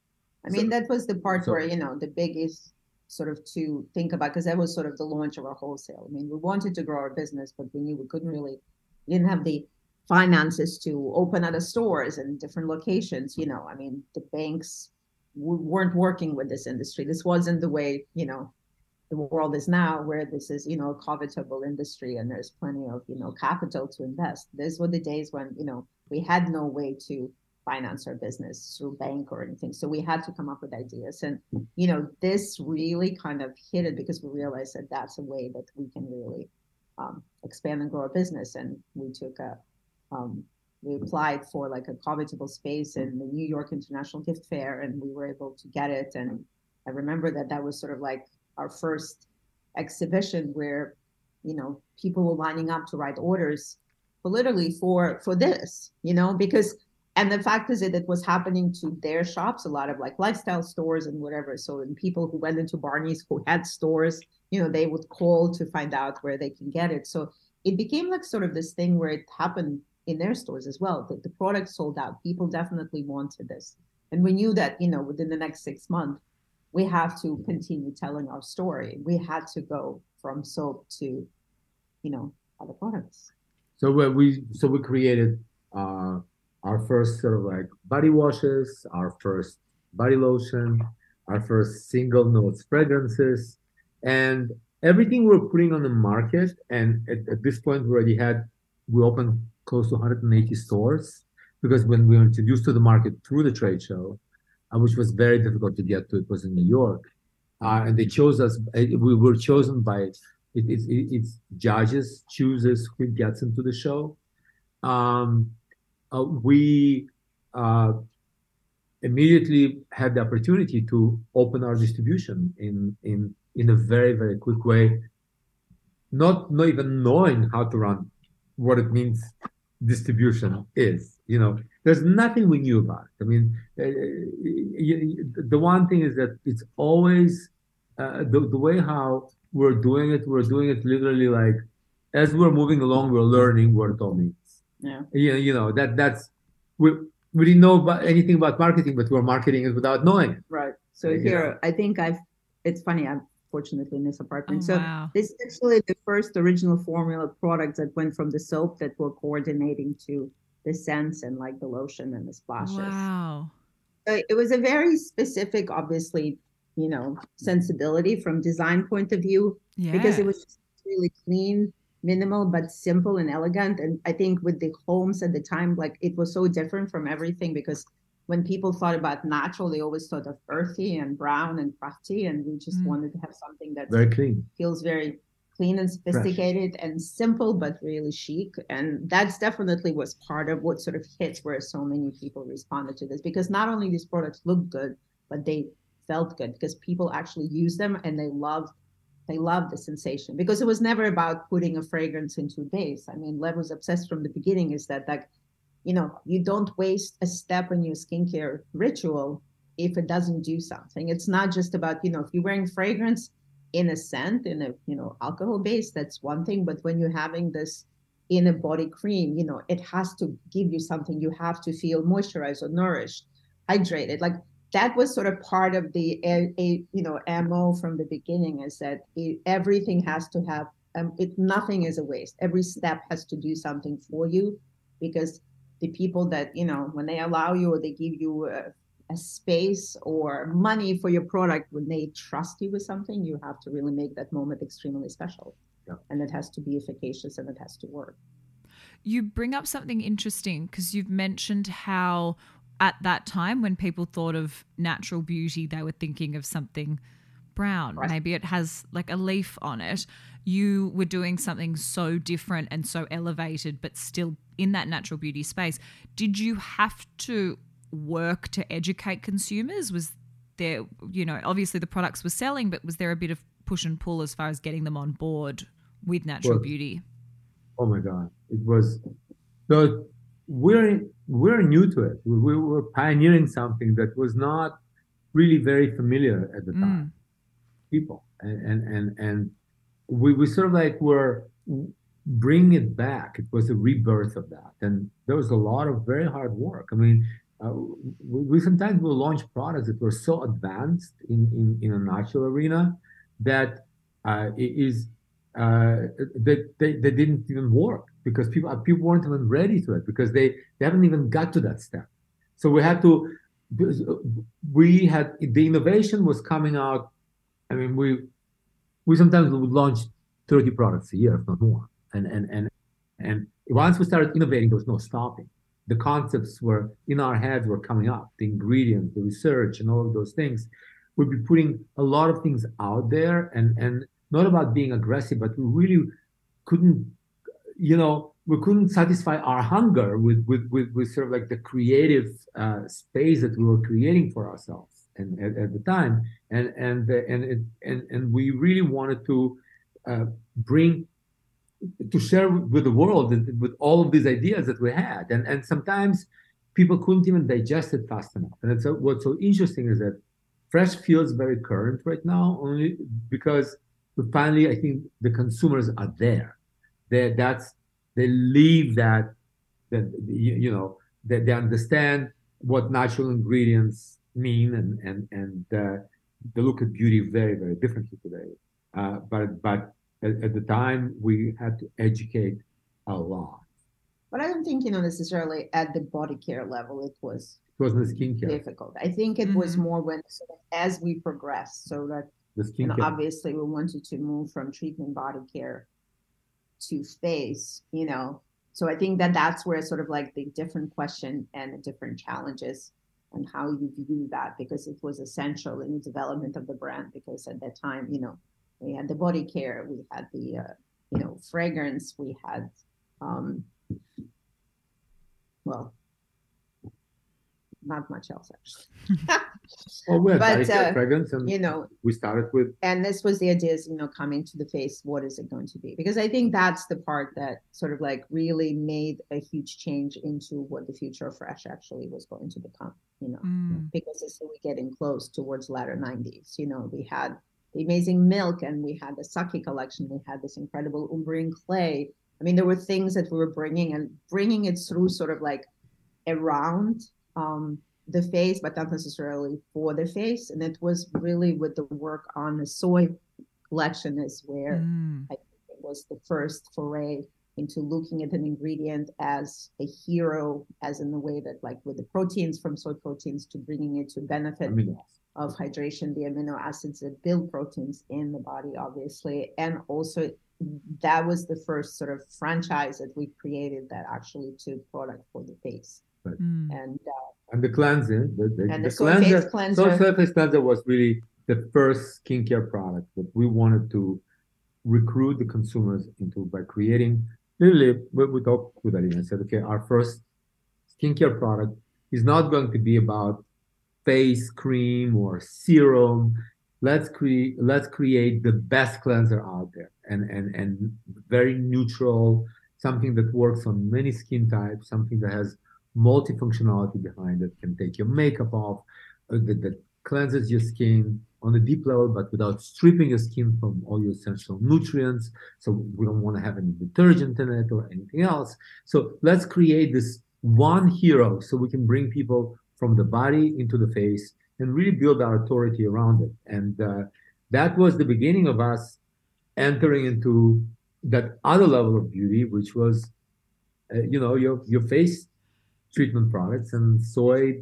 I mean, that was the part where, you know, the biggest sort of to think about, because that was sort of the launch of our wholesale. I mean, we wanted to grow our business, but we knew we couldn't really, didn't have the finances to open other stores and different locations. You know, I mean, the banks weren't working with this industry. This wasn't the way, you know, the world is now, where this is, you know, a covetable industry and there's plenty of, you know, capital to invest. These were the days when, you know, we had no way to finance our business through bank or anything. So we had to come up with ideas. And, you know, this really kind of hit it because we realized that that's a way that we can really expand and grow our business. And we took a, we applied for like a covetable space in the New York International Gift Fair, and we were able to get it. And I remember that that was sort of like our first exhibition where, you know, people were lining up to write orders for literally for this, you know, because, and the fact is that it was happening to their shops, a lot of like lifestyle stores and whatever. So, and people who went into Barney's who had stores, you know, they would call to find out where they can get it. So it became like sort of this thing where it happened in their stores as well, that the product sold out. People definitely wanted this. And we knew that, you know, within the next 6 months, we have to continue telling our story. We had to go from soap to, you know, other products. So we created our first sort of like body washes, our first body lotion, our first single notes fragrances, and everything we're putting on the market. And at this point, we opened close to 180 stores, because when we were introduced to the market through the trade show, which was very difficult to get to, it was in New York, and they chose us. We were chosen by it's judges chooses who gets into the show. We immediately had the opportunity to open our distribution in a very, very quick way, not even knowing how to run, what it means distribution is. You know, there's nothing we knew about it. I mean, the one thing is that it's always the way how we're doing it literally like as we're moving along, we're learning what it all means. Yeah. You know, that's we didn't know about anything about marketing, but we're marketing it without knowing it. Right. So here, yeah. I think it's funny, I'm fortunately in this apartment. Oh, so wow. This is actually the first original formula products that went from the soap that we're coordinating to the scents and like the lotion and the splashes. Wow. So it was a very specific, obviously, you know, sensibility from design point of view, yes, because it was just really clean, minimal, but simple and elegant. And I think with the homes at the time, like it was so different from everything, because when people thought about natural, they always thought of earthy and brown and crafty, and we just wanted to have something that very clean, feels very clean and sophisticated, fresh, and simple, but really chic. And that's definitely was part of what sort of hits where so many people responded to this, because not only these products looked good, but they felt good, because people actually used them and they loved the sensation, because it was never about putting a fragrance into a base. I mean, Lev was obsessed from the beginning is that like, you know, you don't waste a step in your skincare ritual if it doesn't do something. It's not just about, you know, if you're wearing fragrance in a scent, in a, you know, alcohol base, that's one thing. But when you're having this in a body cream, you know, it has to give you something. You have to feel moisturized or nourished, hydrated. Like that was sort of part of the, you know, MO from the beginning is that everything has to have, nothing is a waste. Every step has to do something for you, because the people that, you know, when they allow you or they give you a space or money for your product, when they trust you with something, you have to really make that moment extremely special. Yeah. And it has to be efficacious and it has to work. You bring up something interesting, because you've mentioned how at that time when people thought of natural beauty, they were thinking of something brown. Right. Maybe it has like a leaf on it. You were doing something so different and so elevated, but still in that natural beauty space. Did you have to work to educate consumers? Was there, you know, obviously the products were selling, but was there a bit of push and pull as far as getting them on board with natural beauty? Oh my God. It was, so we're new to it. We were pioneering something that was not really very familiar at the time. People. And we sort of like were bringing it back. It was a rebirth of that. And there was a lot of very hard work. I mean, we sometimes will launch products that were so advanced in a natural arena that they didn't even work, because people weren't even ready to it, because they haven't even got to that step. So the innovation was coming out. I mean, we we sometimes would launch 30 products a year, if not more. And once we started innovating, there was no stopping. The concepts were in our heads, were coming up, the ingredients, the research, and all of those things. We'd be putting a lot of things out there, and not about being aggressive, but we really couldn't, we couldn't satisfy our hunger with sort of like the creative space that we were creating for ourselves and at the time. And we really wanted to share with the world with all of these ideas that we had. And sometimes people couldn't even digest it fast enough. And it's what's so interesting is that Fresh feels very current right now, only because finally, I think the consumers are there. They leave that that they understand what natural ingredients mean, and they look at beauty very, very differently today. But at the time, we had to educate a lot. But I don't think, necessarily at the body care level, it was the skincare difficult. I think it was more when, as we progressed, so that the skincare. Obviously we wanted to move from treatment body care to face, So I think that's where sort of like the different question and the different challenges and how you view that, because it was essential in the development of the brand. Because at that time, we had the body care, we had the fragrance, we had not much else actually. Well, we had fragrance, and we started with. And this was the idea: coming to the face. What is it going to be? Because I think that's the part that sort of like really made a huge change into what the future of Fresh actually was going to become. Because it's really getting close towards latter 90s. We had the amazing milk, and we had the sake collection. We had this incredible Umbrian clay. I mean, there were things that we were bringing it through, sort of like around. The face, but not necessarily for the face. And it was really with the work on the soy collection is where I think it was the first foray into looking at an ingredient as a hero, as in the way that like with the proteins from soy proteins to bringing it to benefit of hydration, the amino acids that build proteins in the body, obviously. And also that was the first sort of franchise that we created that actually took product for the face. Right. And the cleansing, the surface cleanser was really the first skincare product that we wanted to recruit the consumers into by creating. Literally, we talked with Alina and said, okay, our first skincare product is not going to be about face cream or serum. Let's create the best cleanser out there, and very neutral, something that works on many skin types, something that has multifunctionality behind it, can take your makeup off, that cleanses your skin on a deep level, but without stripping your skin from all your essential nutrients. So we don't want to have any detergent in it or anything else. So let's create this one hero so we can bring people from the body into the face and really build our authority around it. And that was the beginning of us entering into that other level of beauty, which was, your face treatment products, and soy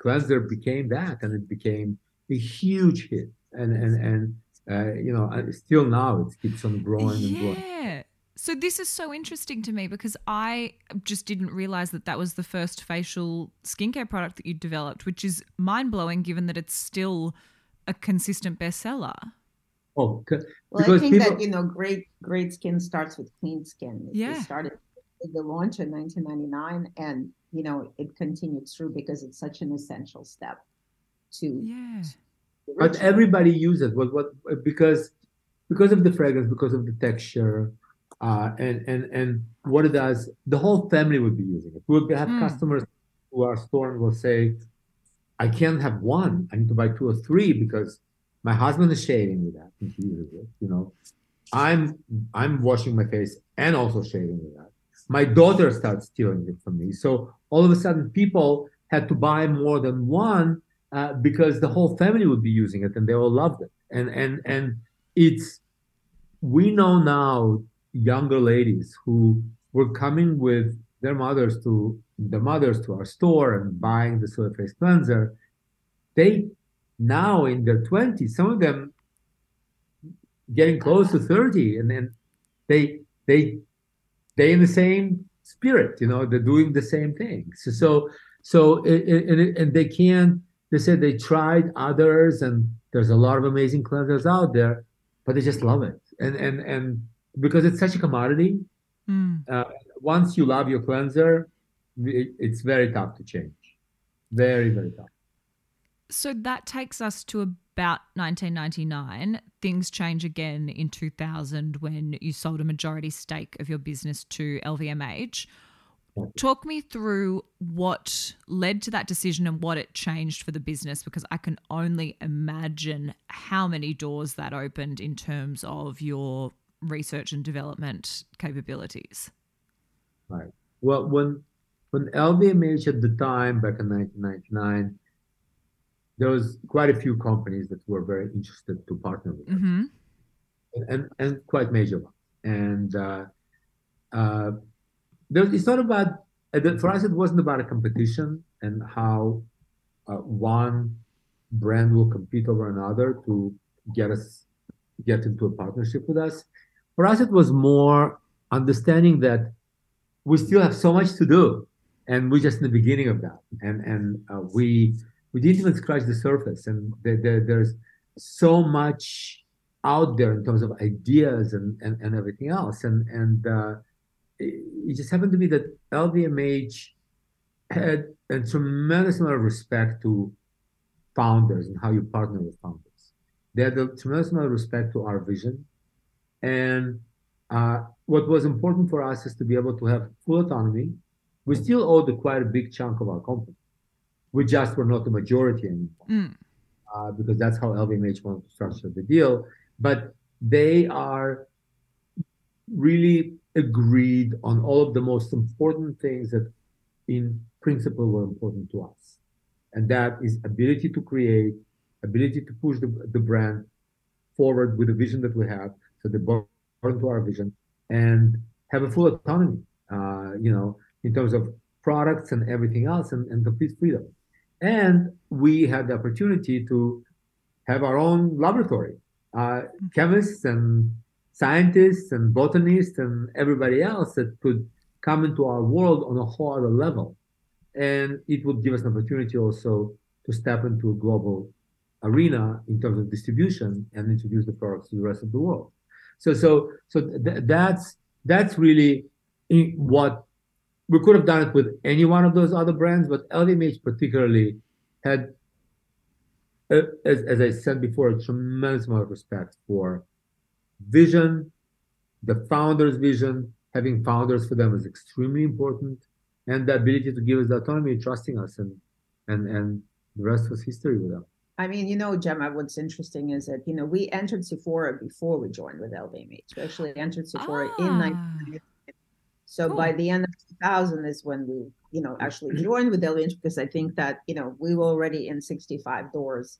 cleanser became that, and it became a huge hit, and still now it keeps on growing and growing. Yeah. So this is so interesting to me, because I just didn't realize that was the first facial skincare product that you developed, which is mind blowing, given that it's still a consistent bestseller. Oh, I think that great skin starts with clean skin. Yeah. The launch in 1999, and it continued through because it's such an essential step to. Yeah. But everybody uses what because of the fragrance, because of the texture, and what it does. The whole family would be using it. We'll have customers who are store and will say, "I can't have one. I need to buy two or three because my husband is shaving with that, and he uses it. I'm washing my face and also shaving with that." My daughter starts stealing it from me. So all of a sudden, people had to buy more than one because the whole family would be using it, and they all loved it. And it's, we know now younger ladies who were coming with their mothers to our store and buying the soy face cleanser. They now in their 20s, some of them getting close to 30, and then they in the same spirit, you know, they're doing the same thing. So they can't. They said they tried others, and there's a lot of amazing cleansers out there, but they just love it, and because it's such a commodity. Once you love your cleanser, it's very tough to change. Very, very tough. So that takes us to about 1999. Things change again in 2000 when you sold a majority stake of your business to LVMH. Talk me through what led to that decision and what it changed for the business, because I can only imagine how many doors that opened in terms of your research and development capabilities. Right. Well, when LVMH at the time, back in 1999, there was quite a few companies that were very interested to partner with us, and quite major ones. And it's not about, for us, it wasn't about a competition and how one brand will compete over another to get into a partnership with us. For us, it was more understanding that we still have so much to do, and we're just in the beginning of that. And we didn't even scratch the surface, and there's so much out there in terms of ideas and everything else. And it just happened to be that LVMH had a tremendous amount of respect to founders and how you partner with founders. They had a tremendous amount of respect to our vision. And what was important for us is to be able to have full autonomy. We still owned quite a big chunk of our company. We just were not the majority anymore, because that's how LVMH wanted to structure the deal. But they are really agreed on all of the most important things that in principle were important to us. And that is ability to create, ability to push the brand forward with the vision that we have, so they born to our vision, and have a full autonomy, in terms of products and everything else, and complete freedom. And we had the opportunity to have our own laboratory, chemists and scientists and botanists and everybody else that could come into our world on a whole other level. And it would give us an opportunity also to step into a global arena in terms of distribution and introduce the products to the rest of the world. So that's really what we could have done it with any one of those other brands, but LVMH particularly had, as I said before, a tremendous amount of respect for vision, the founder's vision. Having founders for them is extremely important, and the ability to give us the autonomy, trusting us, and the rest was history with them. I mean, Gemma, what's interesting is that, we entered Sephora before we joined with LVMH. We actually entered Sephora in 1990. So By the end of 2000 is when we, actually joined with LVMH, because I think that, we were already in 65 doors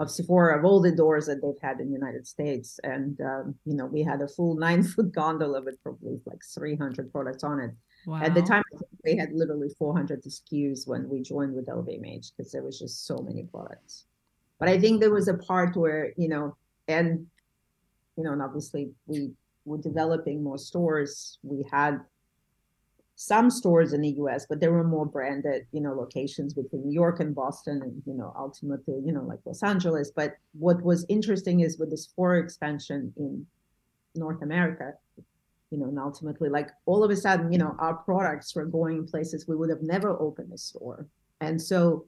of Sephora, of all the doors that they've had in the United States. And, we had a full 9-foot gondola with probably like 300 products on it. Wow. At the time, they had literally 400 SKUs when we joined with LVMH, because there was just so many products. But I think there was a part where, and obviously we were developing more stores. We had some stores in the US, but there were more branded, locations between New York and Boston and, ultimately, like Los Angeles. But what was interesting is with the Sephora expansion in North America, and ultimately, like all of a sudden, our products were going places we would have never opened a store. And so,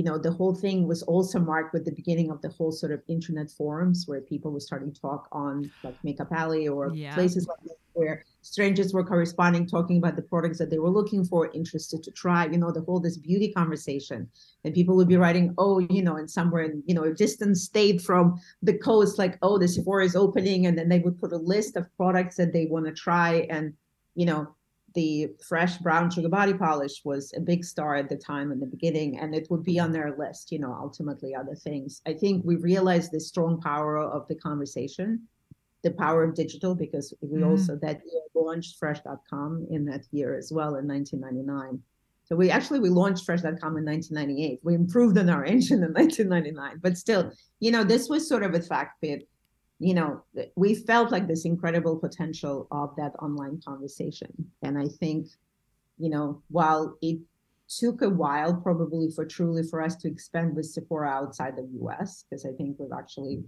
the whole thing was also marked with the beginning of the whole sort of internet forums where people were starting to talk on like Makeup Alley or places like that, where strangers were corresponding, talking about the products that they were looking for, interested to try, the whole this beauty conversation. And people would be writing, and somewhere in, a distant state from the coast, like, the Sephora is opening. And then they would put a list of products that they want to try. And, the Fresh brown sugar body polish was a big star at the time in the beginning, and it would be on their list, ultimately other things. I think we realized the strong power of the conversation, the power of digital, because we also that year launched Fresh.com in that year as well in 1999. So we launched Fresh.com in 1998. We improved on our engine in 1999, but still, this was sort of a fact that you know, we felt like this incredible potential of that online conversation. And I think, you know, while it took a while probably for us to expand with Sephora outside the US, because I think we've actually,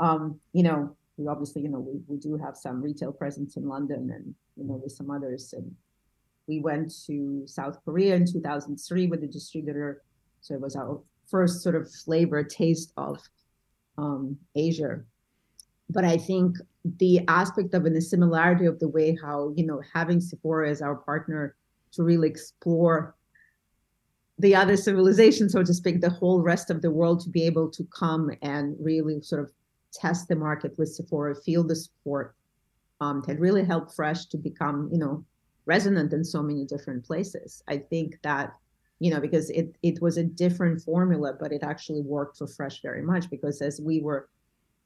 you know, we obviously, you know, we do have some retail presence in London and, you know, with some others. And we went to South Korea in 2003 with a distributor. So it was our first sort of flavor taste of Asia. But I think the aspect of and the similarity of the way how, you know, having Sephora as our partner to really explore the other civilization, so to speak, the whole rest of the world, to be able to come and really sort of test the market with Sephora, feel the support, had really helped Fresh to become, you know, resonant in so many different places. I think that, you know, because it was a different formula, but it actually worked for Fresh very much, because as we were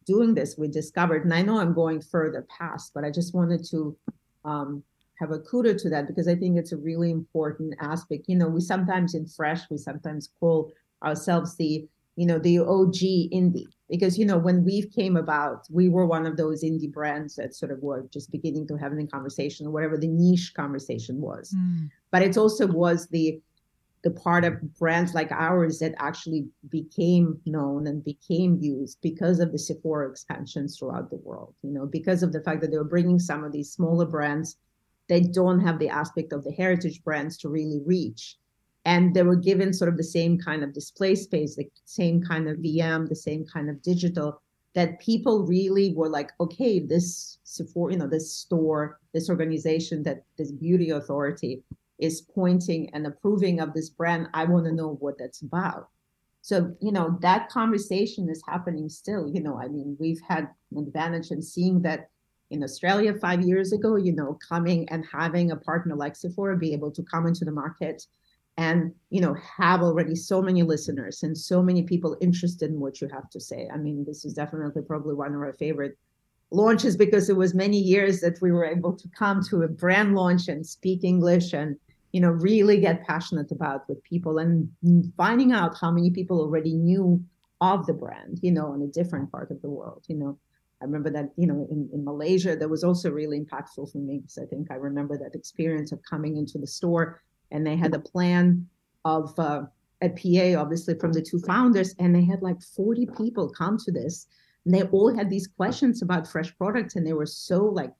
doing this, we discovered, and I know I'm going further past, but I just wanted to have a kudo to that, because I think it's a really important aspect. You know, we sometimes in Fresh, we sometimes call ourselves the, you know, the OG indie, because, you know, when we came about, we were one of those indie brands that sort of were just beginning to have a conversation, or whatever the niche conversation was. But it also was the part of brands like ours that actually became known and became used because of the Sephora expansions throughout the world, you know, because of the fact that they were bringing some of these smaller brands that don't have the aspect of the heritage brands to really reach. And they were given sort of the same kind of display space, the same kind of VM, the same kind of digital, that people really were like, okay, this Sephora, you know, this store, this organization, that this beauty authority is pointing and approving of this brand. I want to know what that's about. So, you know, that conversation is happening still. You know, I mean, we've had an advantage in seeing that in Australia 5 years ago, you know, coming and having a partner like Sephora be able to come into the market and, you know, have already so many listeners and so many people interested in what you have to say. I mean, this is definitely probably one of our favorite launches, because it was many years that we were able to come to a brand launch and speak English and, you know, really get passionate about with people and finding out how many people already knew of the brand, you know, in a different part of the world. You know, I remember that, you know, in Malaysia, that was also really impactful for me, because I think I remember that experience of coming into the store, and they had a plan of a PA, obviously, from the two founders, and they had like 40 people come to this. And they all had these questions about Fresh products, and they were so like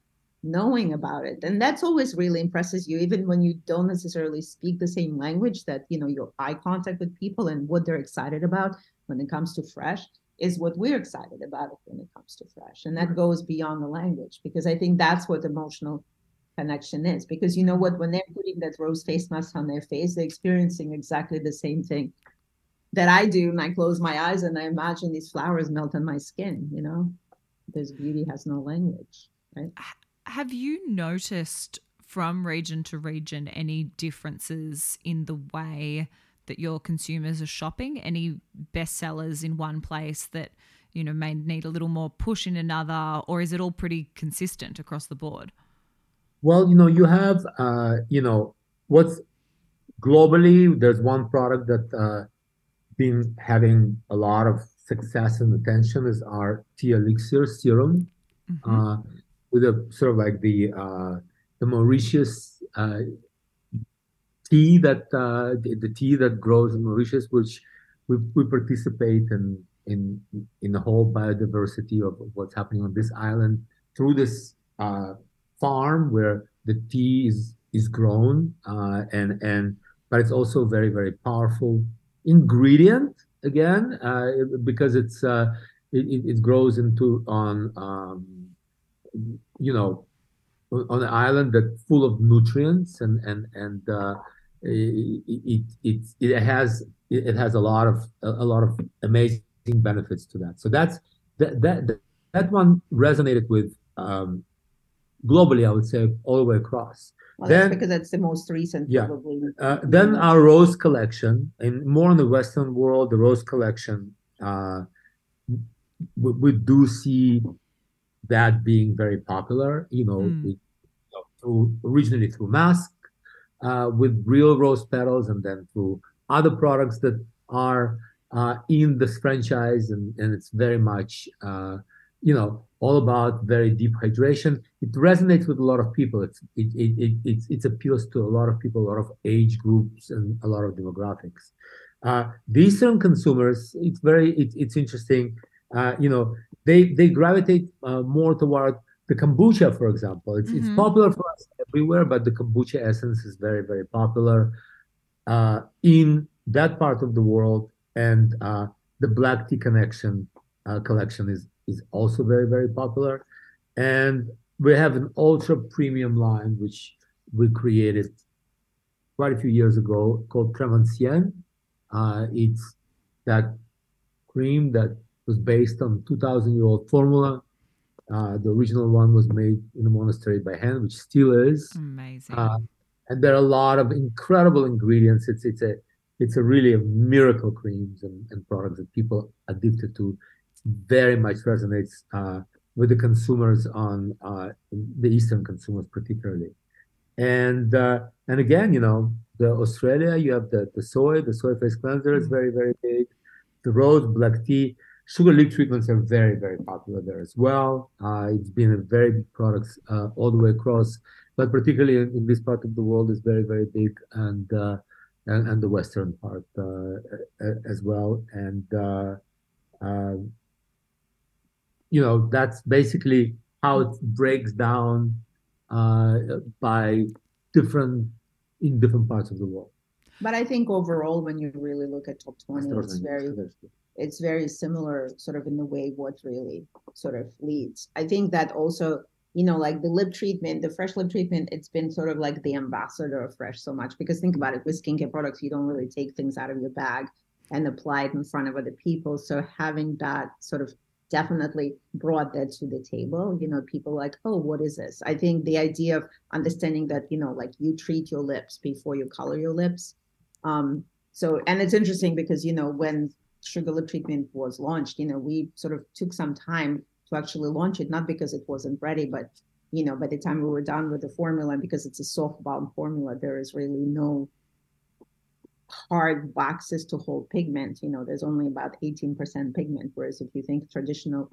knowing about it. And that's always really impresses you, even when you don't necessarily speak the same language, that, you know, your eye contact with people and what they're excited about when it comes to Fresh is what we're excited about when it comes to Fresh. And that goes beyond the language, because I think that's what emotional connection is. Because you know what, when they're putting that rose face mask on their face, they're experiencing exactly the same thing that I do, and I close my eyes and I imagine these flowers melt on my skin, you know, because beauty has no language, right? Have you noticed from region to region any differences in the way that your consumers are shopping? Any bestsellers in one place that, you know, may need a little more push in another, or is it all pretty consistent across the board? Well, you know, you have, you know, what's globally, there's one product that, been having a lot of success and attention is our tea elixir serum, with a sort of like the Mauritius tea that the tea that grows in Mauritius, which we participate in the whole biodiversity of what's happening on this island through this farm where the tea is grown, and but it's also very, very powerful ingredient again, because it grows into on you know, on an island that's full of nutrients, and it has a lot of amazing benefits to that. So that one resonated with globally, I would say, all the way across. Well, then, that's because that's the most recent, probably. Then our rose collection, and more in the Western world, the rose collection, we do see that being very popular, you know, originally through Mask, with real rose petals, and then through other products that are in this franchise, and it's very much all about very deep hydration. It resonates with a lot of people. It appeals to a lot of people, a lot of age groups, and a lot of demographics. The Eastern consumers, it's interesting. They gravitate more toward the kombucha, for example. It's popular for us everywhere, but the kombucha essence is very, very popular in that part of the world. And the black tea collection is also very, very popular. And we have an ultra premium line, which we created quite a few years ago, called Tremantien. It's that cream that was based on 2,000-year-old formula. The original one was made in a monastery by hand, which still is. Amazing. And there are a lot of incredible ingredients. It's a really a miracle creams and products that people are addicted to. Very much resonates with the consumers on the Eastern consumers particularly. And again, the Australia, you have the soy face cleanser is very, very big. The rose, black tea, sugar leak treatments are very, very popular there as well. It's been a very big product all the way across, but particularly in this part of the world is very, very big, and the Western part as well. And that's basically how it breaks down by in different parts of the world. But I think overall, when you really look at top 20, it's very similar, sort of in the way what really sort of leads. I think that also, like the lip treatment, the Fresh lip treatment, it's been sort of like the ambassador of Fresh so much, because think about it, with skincare products, you don't really take things out of your bag and apply it in front of other people. So having that sort of definitely brought that to the table, people like, oh, what is this? I think the idea of understanding that, you treat your lips before you color your lips. And it's interesting because, when sugar lip treatment was launched, we sort of took some time to actually launch it, not because it wasn't ready, but, by the time we were done with the formula, and because it's a soft balm formula, there is really no hard boxes to hold pigment. There's only about 18% pigment, whereas if you think traditional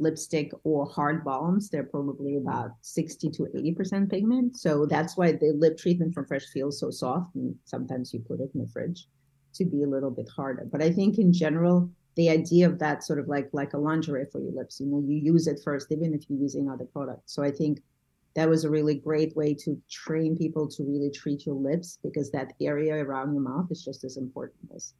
lipstick or hard balms, they're probably about 60 to 80% pigment. So that's why the lip treatment from Fresh feels so soft, and sometimes you put it in the fridge to be a little bit harder. But I think in general, the idea of that sort of like a lingerie for your lips, you use it first, even if you're using other products. So I think that was a really great way to train people to really treat your lips, because that area around your mouth is just as important as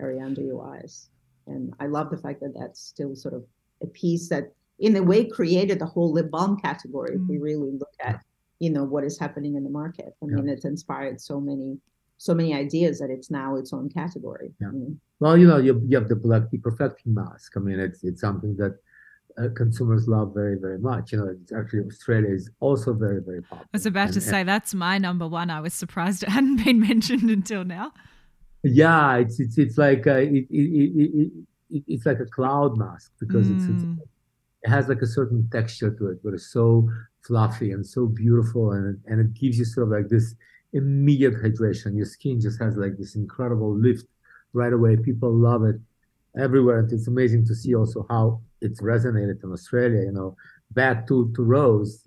area under your eyes. And I love the fact that that's still sort of a piece that in a way created the whole lip balm category. If we really look at, what is happening in the market. It's inspired so many ideas that it's now its own category. Yeah. Well, you have the black tea perfecting mask. It's something that consumers love very, very much. It's actually Australia is also very, very popular. I was about to say that's my number one. I was surprised it hadn't been mentioned until now. Yeah, it's like it's like a cloud mask, because it has like a certain texture to it, but it's so fluffy and so beautiful, and it gives you sort of like this immediate hydration. Your skin just has like this incredible lift right away. People love it everywhere, and it's amazing to see also how it's resonated in Australia, back to Rose,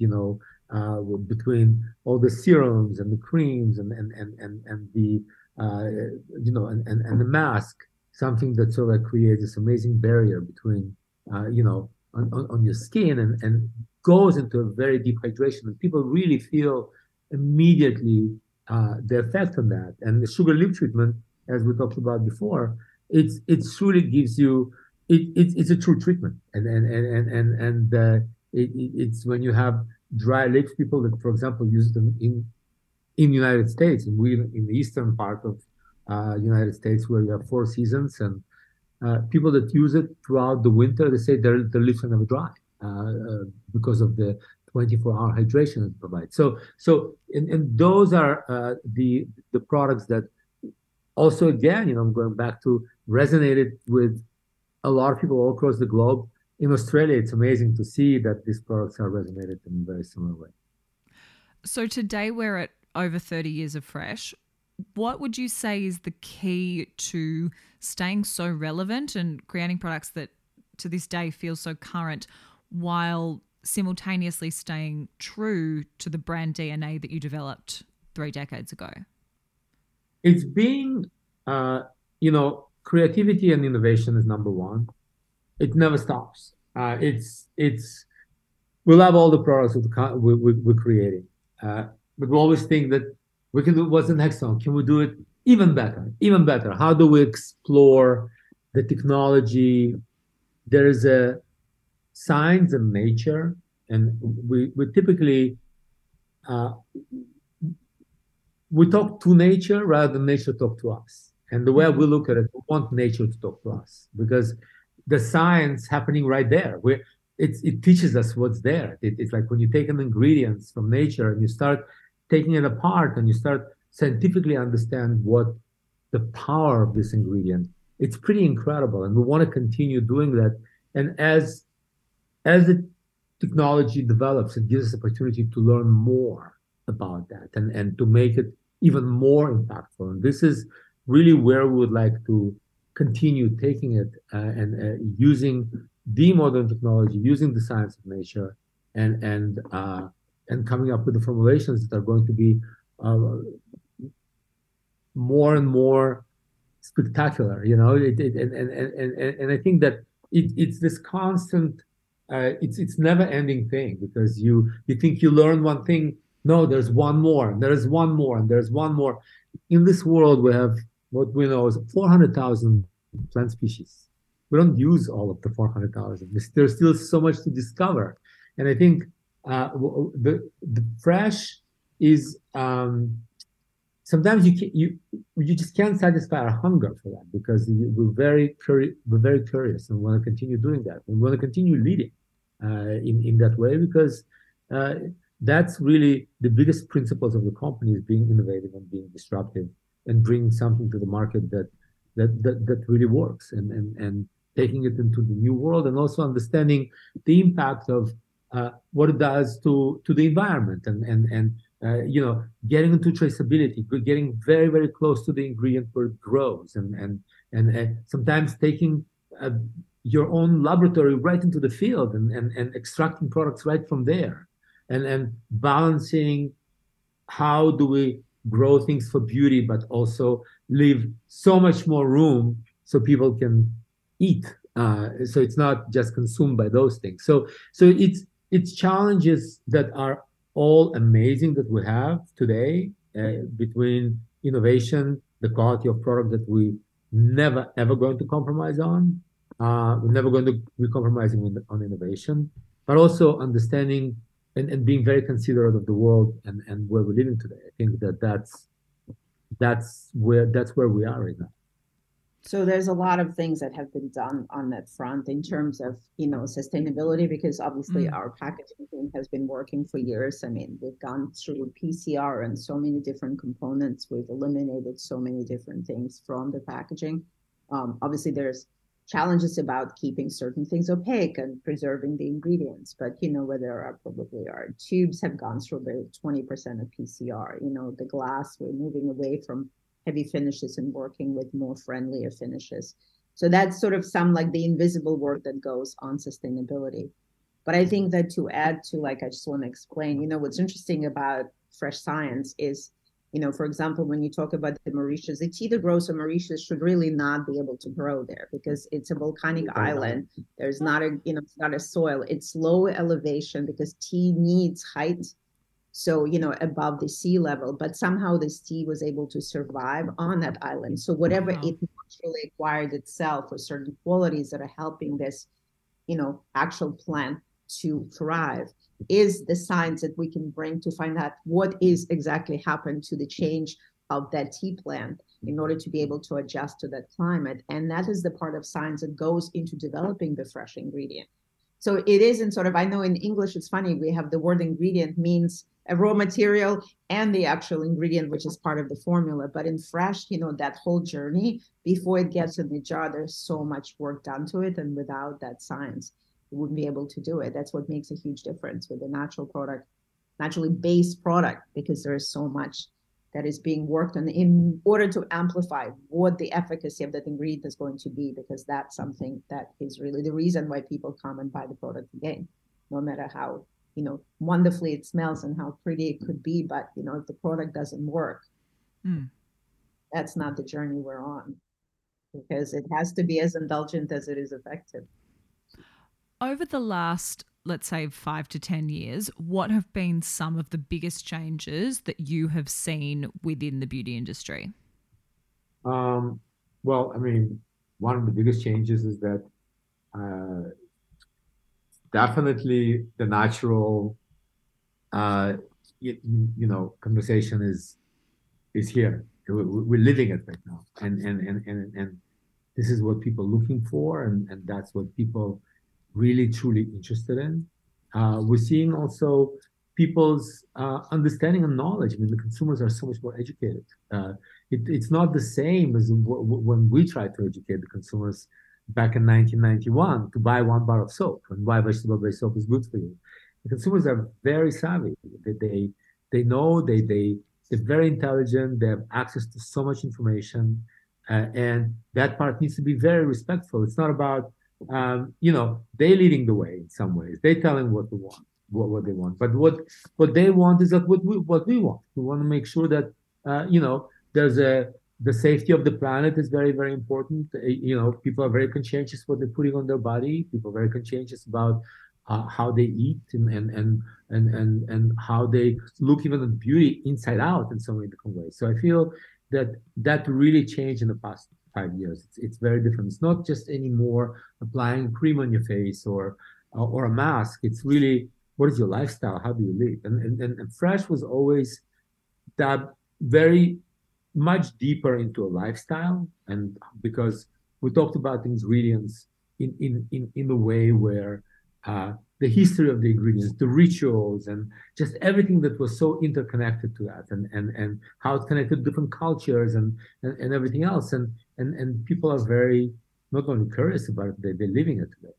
between all the serums and the creams and the, and the mask, something that sort of creates this amazing barrier between, on your skin, and goes into a very deep hydration. And people really feel immediately the effect on that. And the sugar lip treatment, as we talked about before, it truly gives you, It's a true treatment, and it's when you have dry lips, people that, for example, use them in the United States, and we in the eastern part of United States where you have four seasons, and people that use it throughout the winter, they say their lips are never dry because of the 24-hour hydration it provides. So those are the products that also, again, I'm going back to, resonated with a lot of people all across the globe. In Australia, it's amazing to see that these products are resonated in a very similar way. So today we're at over 30 years of Fresh. What would you say is the key to staying so relevant and creating products that to this day feel so current? while simultaneously staying true to the brand DNA that you developed 3 decades ago? It's being, creativity and innovation is number one. It never stops. We love all the products we're creating, but we always think that we can do what's the next one. Can we do it even better? How do we explore the technology? There is a science and nature, and we typically we talk to nature rather than nature talk to us. And the way we look at it, we want nature to talk to us because the science happening right there. It teaches us what's there. It's like when you take an ingredients from nature and you start taking it apart and you start scientifically understand what the power of this ingredient. It's pretty incredible, and we want to continue doing that. And as the technology develops, it gives us opportunity to learn more about that and to make it even more impactful. And this is really where we would like to continue taking it and using the modern technology, using the science of nature, and coming up with the formulations that are going to be more and more spectacular. And I think that it's this constant, it's never-ending thing, because you think you learn one thing, no, there's one more, and there's one more, and there's one more. In this world, we have what we know is 400,000 plant species. We don't use all of the 400,000. There's still so much to discover. And I think the Fresh is, sometimes you just can't satisfy our hunger for that, because we're very curious and want to continue doing that. We want to continue leading in that way, because that's really the biggest principles of the company, is being innovative and being disruptive and bringing something to the market that really works and taking it into the new world, and also understanding the impact of what it does to the environment and getting into traceability, getting very, very close to the ingredient where it grows, and sometimes taking your own laboratory right into the field and extracting products right from there, and balancing how do we grow things for beauty, but also leave so much more room so people can eat. So it's not just consumed by those things. So it's challenges that are all amazing that we have today, between innovation, the quality of product that we never ever going to compromise on. We're never going to be compromising on innovation, but also understanding and being very considerate of the world and where we're living today. I think that's where we are right now. So there's a lot of things that have been done on that front in terms of, sustainability, because obviously our packaging team has been working for years. I mean, we've gone through PCR and so many different components. We've eliminated so many different things from the packaging. Obviously, there's challenges about keeping certain things opaque and preserving the ingredients. But, where there are tubes have gone through the 20% of PCR, the glass, we're moving away from heavy finishes and working with more friendlier finishes. So that's sort of some like the invisible work that goes on sustainability. But I think that to add to, like, I just want to explain, what's interesting about Fresh Science is, for example, when you talk about the Mauritius, the tea that grows on Mauritius should really not be able to grow there, because it's a volcanic island. There's not a, it's not a soil. It's low elevation because tea needs height. So, above the sea level, but somehow this tea was able to survive on that island. So whatever it naturally acquired itself, or certain qualities that are helping this, actual plant to thrive, is the science that we can bring to find out what is exactly happened to the change of that tea plant in order to be able to adjust to that climate. And that is the part of science that goes into developing the fresh ingredient. So it isn't sort of, I know in English, it's funny, we have the word ingredient means a raw material and the actual ingredient, which is part of the formula. But in Fresh, that whole journey before it gets in the jar, there's so much work done to it. And without that science, we wouldn't be able to do it. That's what makes a huge difference with a natural product, naturally based product, because there is so much that is being worked on in order to amplify what the efficacy of that ingredient is going to be, because that's something that is really the reason why people come and buy the product again. no matter how, you know, wonderfully it smells and how pretty it could be. But, you know, if the product doesn't work, that's not the journey we're on, because it has to be as indulgent as it is effective. Over the last, let's say, 5 to 10 years, what have been some of the biggest changes that you have seen within the beauty industry? Well, I mean, one of the biggest changes is that definitely the natural, conversation is here. We're living it right now, and this is what people are looking for, and that's what people really truly interested in. We're seeing also people's understanding and knowledge. I mean, the consumers are so much more educated. It's not the same as when we tried to educate the consumers back in 1991 to buy one bar of soap and why vegetable-based soap is good for you. The consumers are very savvy. They know, they're very intelligent. They have access to so much information, and that part needs to be very respectful. It's not about they're leading the way in some ways. They're telling what they want. But what they want is that what we want. We want to make sure that the safety of the planet is very, very important. People are very conscientious what they're putting on their body. People are very conscientious about how they eat and how they look even at beauty inside out in so many different ways. So I feel that really changed in the past 5 years. It's very different. It's not just anymore applying cream on your face or a mask. It's really, what is your lifestyle? How do you live? And Fresh was always that very much deeper into a lifestyle. And because we talked about ingredients in a way where the history of the ingredients, the rituals, and just everything that was so interconnected to that, and how it connected different cultures and everything else. And people are very not only curious about it, they're living it today.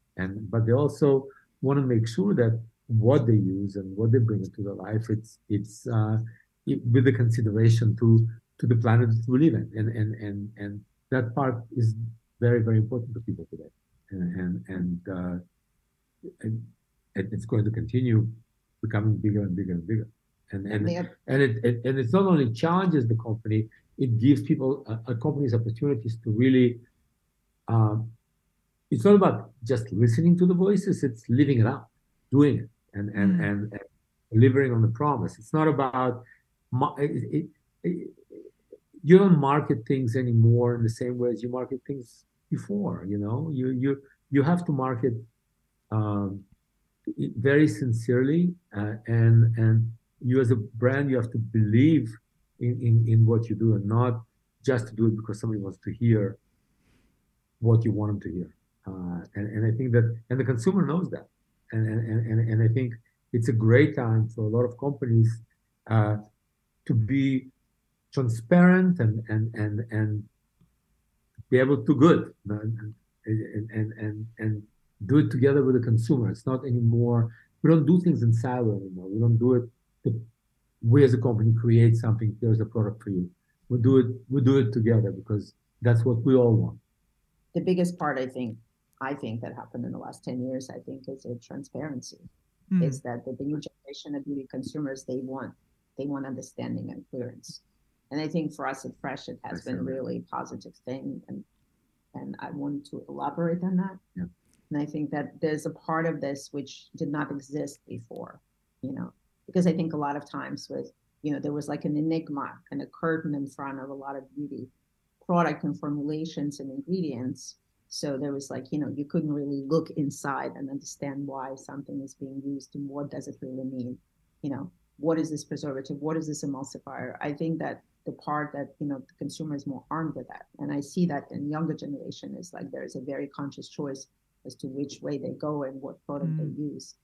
But they also want to make sure that what they use and what they bring into their life, it's with the consideration to the planet that we live in. And that part is very, very important to people today. And it's going to continue becoming bigger and bigger and bigger. And it's not only challenges the company, it gives people, companies, opportunities to really, it's not about just listening to the voices, it's living it out, doing it, and delivering on the promise. It's not about, you don't market things anymore in the same way as you market things before, you have to market very sincerely, and you as a brand, you have to believe in what you do, and not just to do it because somebody wants to hear what you want them to hear. And I think that, and the consumer knows that, and I think it's a great time for a lot of companies to be transparent and be able to good and do it together with the consumer. It's not anymore, we don't do things in silo anymore. We don't do it we as a company create something, here's a product for you. We do it together, because that's what we all want. The biggest part I think that happened in the last 10 years, I think, is a transparency. Is that the new generation of beauty consumers, they want understanding and clearance. And I think for us at Fresh, it has been really positive thing, and I want to elaborate on that. Yeah. And I think that there's a part of this which did not exist before, because I think a lot of times with, there was like an enigma and a curtain in front of a lot of beauty product and formulations and ingredients. So there was like, you couldn't really look inside and understand why something is being used and what does it really mean? What is this preservative? What is this emulsifier? I think that the part that, the consumer is more armed with that. And I see that in younger generation is like, there is a very conscious choice as to which way they go and what product they use.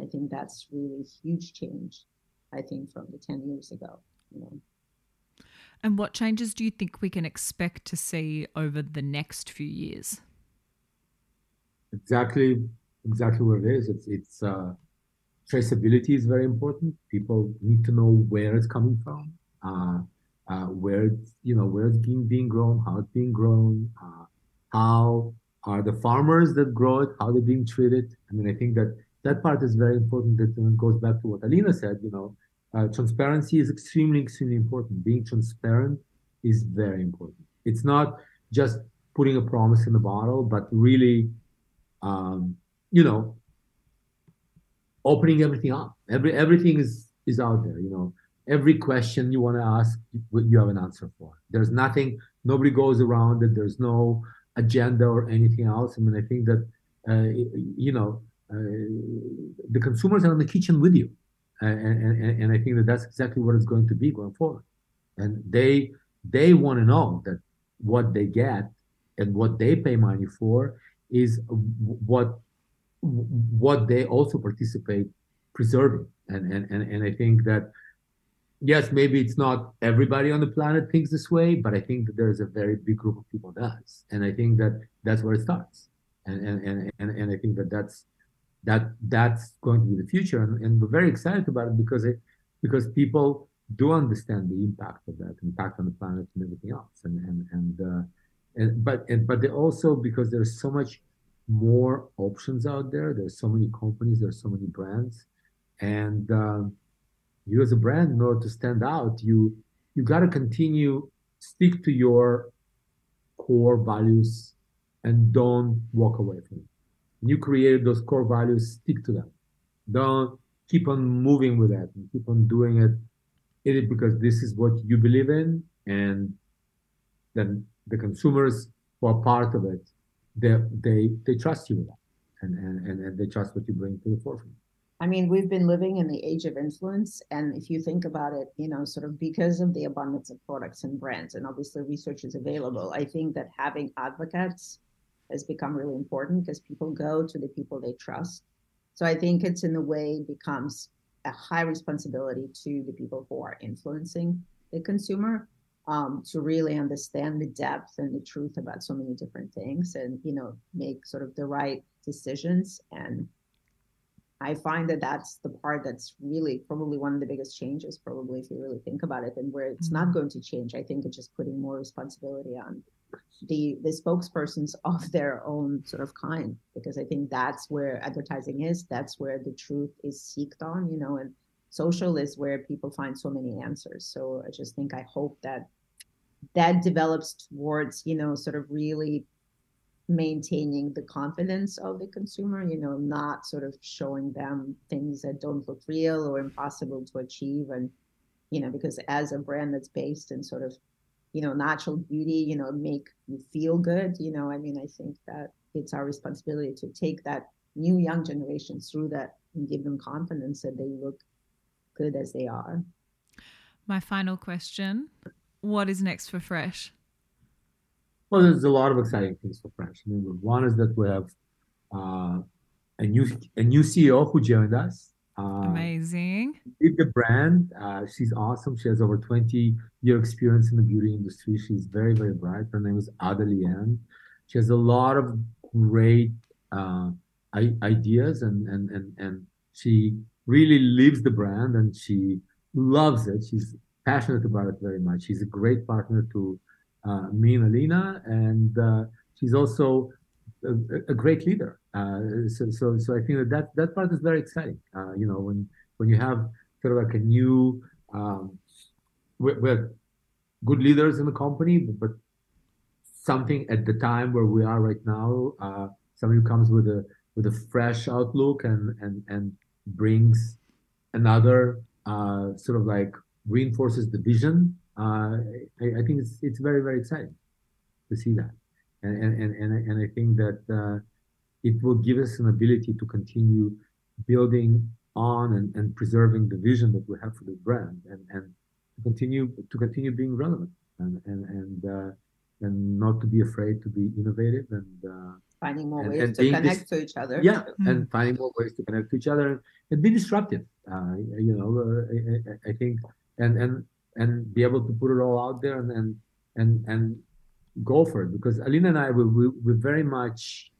I think that's really a huge change, I think, from the 10 years ago. And what changes do you think we can expect to see over the next few years? Exactly what it is. It's traceability is very important. People need to know where it's coming from, where it's being grown, how it's being grown, how are the farmers that grow it, how they're being treated. I mean, I think that that part is very important. It goes back to what Alina said, transparency is extremely, extremely important. Being transparent is very important. It's not just putting a promise in the bottle, but really, opening everything up. Everything is out there, Every question you want to ask, you have an answer for. There's nothing, nobody goes around it. There's no agenda or anything else. I mean, I think that, the consumers are in the kitchen with you. And I think that that's exactly what it's going to be going forward. And they want to know that what they get and what they pay money for is what they also participate preserving. And I think that, yes, maybe it's not everybody on the planet thinks this way, but I think that there's a very big group of people that does. And I think that that's where it starts. And I think that that's going to be the future. And we're very excited about it because people do understand the impact of that, impact on the planet and everything else. But they also, because there's so much more options out there, there's so many companies, there's so many brands, and you as a brand, in order to stand out, you got to continue, stick to your core values and don't walk away from it. You created those core values, stick to them. Don't keep on moving with that and keep on doing it because this is what you believe in, and then the consumers who are part of it, they trust you with that, and they trust what you bring to the forefront. I mean, we've been living in the age of influence. And if you think about it, sort of because of the abundance of products and brands, and obviously research is available, I think that having advocates has become really important because people go to the people they trust. So I think it's in a way becomes a high responsibility to the people who are influencing the consumer to really understand the depth and the truth about so many different things and, make sort of the right decisions. And I find that that's the part that's really probably one of the biggest changes, probably, if you really think about it, and where it's not going to change. I think it's just putting more responsibility on the spokespersons of their own sort of kind, because I think that's where advertising is. That's where the truth is seeked on, and social is where people find so many answers. So I just think, I hope that develops towards, sort of really maintaining the confidence of the consumer, not sort of showing them things that don't look real or impossible to achieve. And, because as a brand that's based in sort of, natural beauty, make you feel good, I think that it's our responsibility to take that new young generation through that and give them confidence that they look good as they are. My final question, what is next for Fresh? Well, there's a lot of exciting things for Fresh. I mean, one is that we have a new CEO who joined us. Amazing. With the brand. She's awesome. She has over 20-year experience in the beauty industry. She's very, very bright. Her name is Adeline. She has a lot of great ideas and she really lives the brand and she loves it. She's passionate about it very much. She's a great partner to me and Alina, and she's also a great leader. So I think that part is very exciting. When you have sort of like a new, we're good leaders in the company, but something at the time where we are right now, somebody who comes with a fresh outlook and brings another sort of like reinforces the vision. I think it's very, very exciting to see that, and I think that it will give us an ability to continue building on and preserving the vision that we have for the brand, and to continue being relevant and not to be afraid to be innovative and finding more ways to connect to each other. Yeah, and finding more ways to connect to each other and be disruptive. I think and be able to put it all out there and go for it, because Alina and I we very much,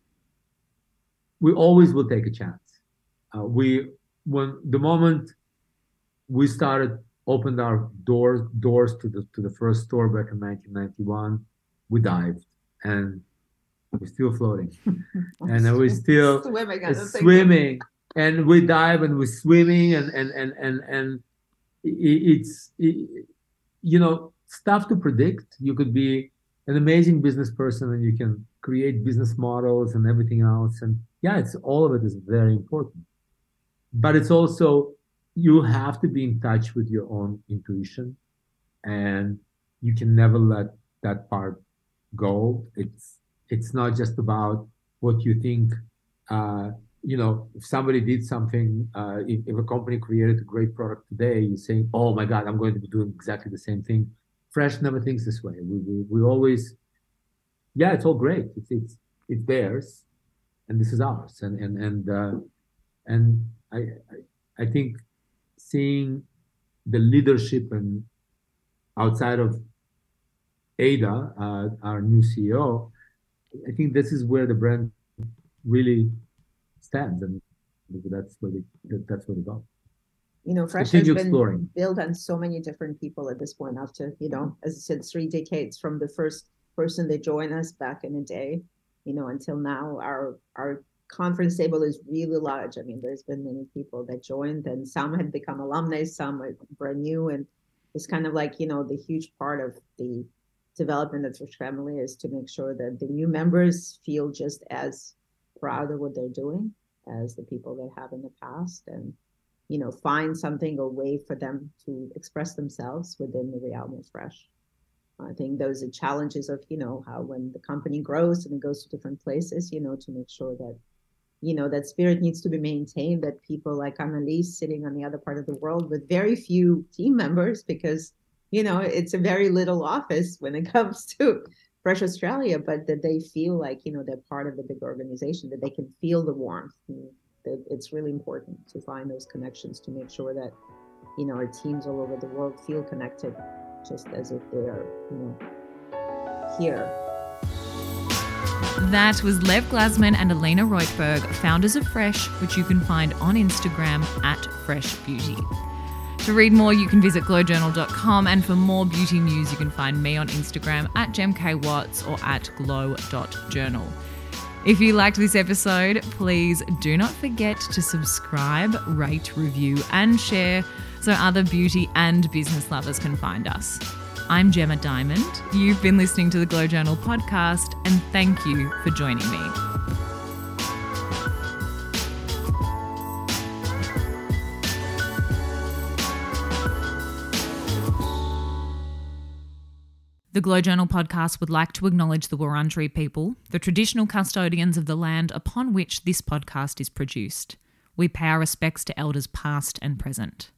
we always will take a chance. The moment we opened our doors to the first store back in 1991, we dived and we're still floating and we're still swimming And we dive and we're swimming and it's you know, stuff to predict. You could be an amazing business person and you can create business models and everything else. And yeah, it's all of it is very important. But it's also, you have to be in touch with your own intuition, and you can never let that part go. It's not just about what you think. You know, if somebody did something, if a company created a great product today, you're saying, oh my God, I'm going to be doing exactly the same thing. Fresh never thinks this way. We always, yeah, it's all great. It's theirs, and this is ours. And I think seeing the leadership and outside of Ada, our new CEO, I think this is where the brand really stands, and that's where they go. You know, Fresh has been built on so many different people at this point after, you know, as I said, 3 decades from the first person that joined us back in the day, you know, until now. Our conference table is really large. I mean, there's been many people that joined, and some had become alumni, some are brand new. And it's kind of like, you know, the huge part of the development of Fresh Family is to make sure that the new members feel just as proud of what they're doing as the people they have in the past, and, you know, find something, a way for them to express themselves within the realm of Fresh. I think those are challenges of, you know, how when the company grows and it goes to different places, you know, to make sure that, you know, that spirit needs to be maintained, that people like Annalise sitting on the other part of the world with very few team members, because, you know, it's a very little office when it comes to Fresh Australia, but that they feel like, you know, they're part of the big organization, that they can feel the warmth. It's really important to find those connections to make sure that, you know, our teams all over the world feel connected, just as if they're, you know, here. That was Lev Glazman and Alina Roitberg, founders of Fresh, which you can find on Instagram @FreshBeauty. To read more, you can visit glowjournal.com, and for more beauty news, you can find me on Instagram @GemKWatts or @glow.journal. If you liked this episode, please do not forget to subscribe, rate, review, and share so other beauty and business lovers can find us. I'm Gemma Dimond. You've been listening to the Glow Journal podcast, and thank you for joining me. The Glow Journal podcast would like to acknowledge the Wurundjeri people, the traditional custodians of the land upon which this podcast is produced. We pay our respects to elders past and present.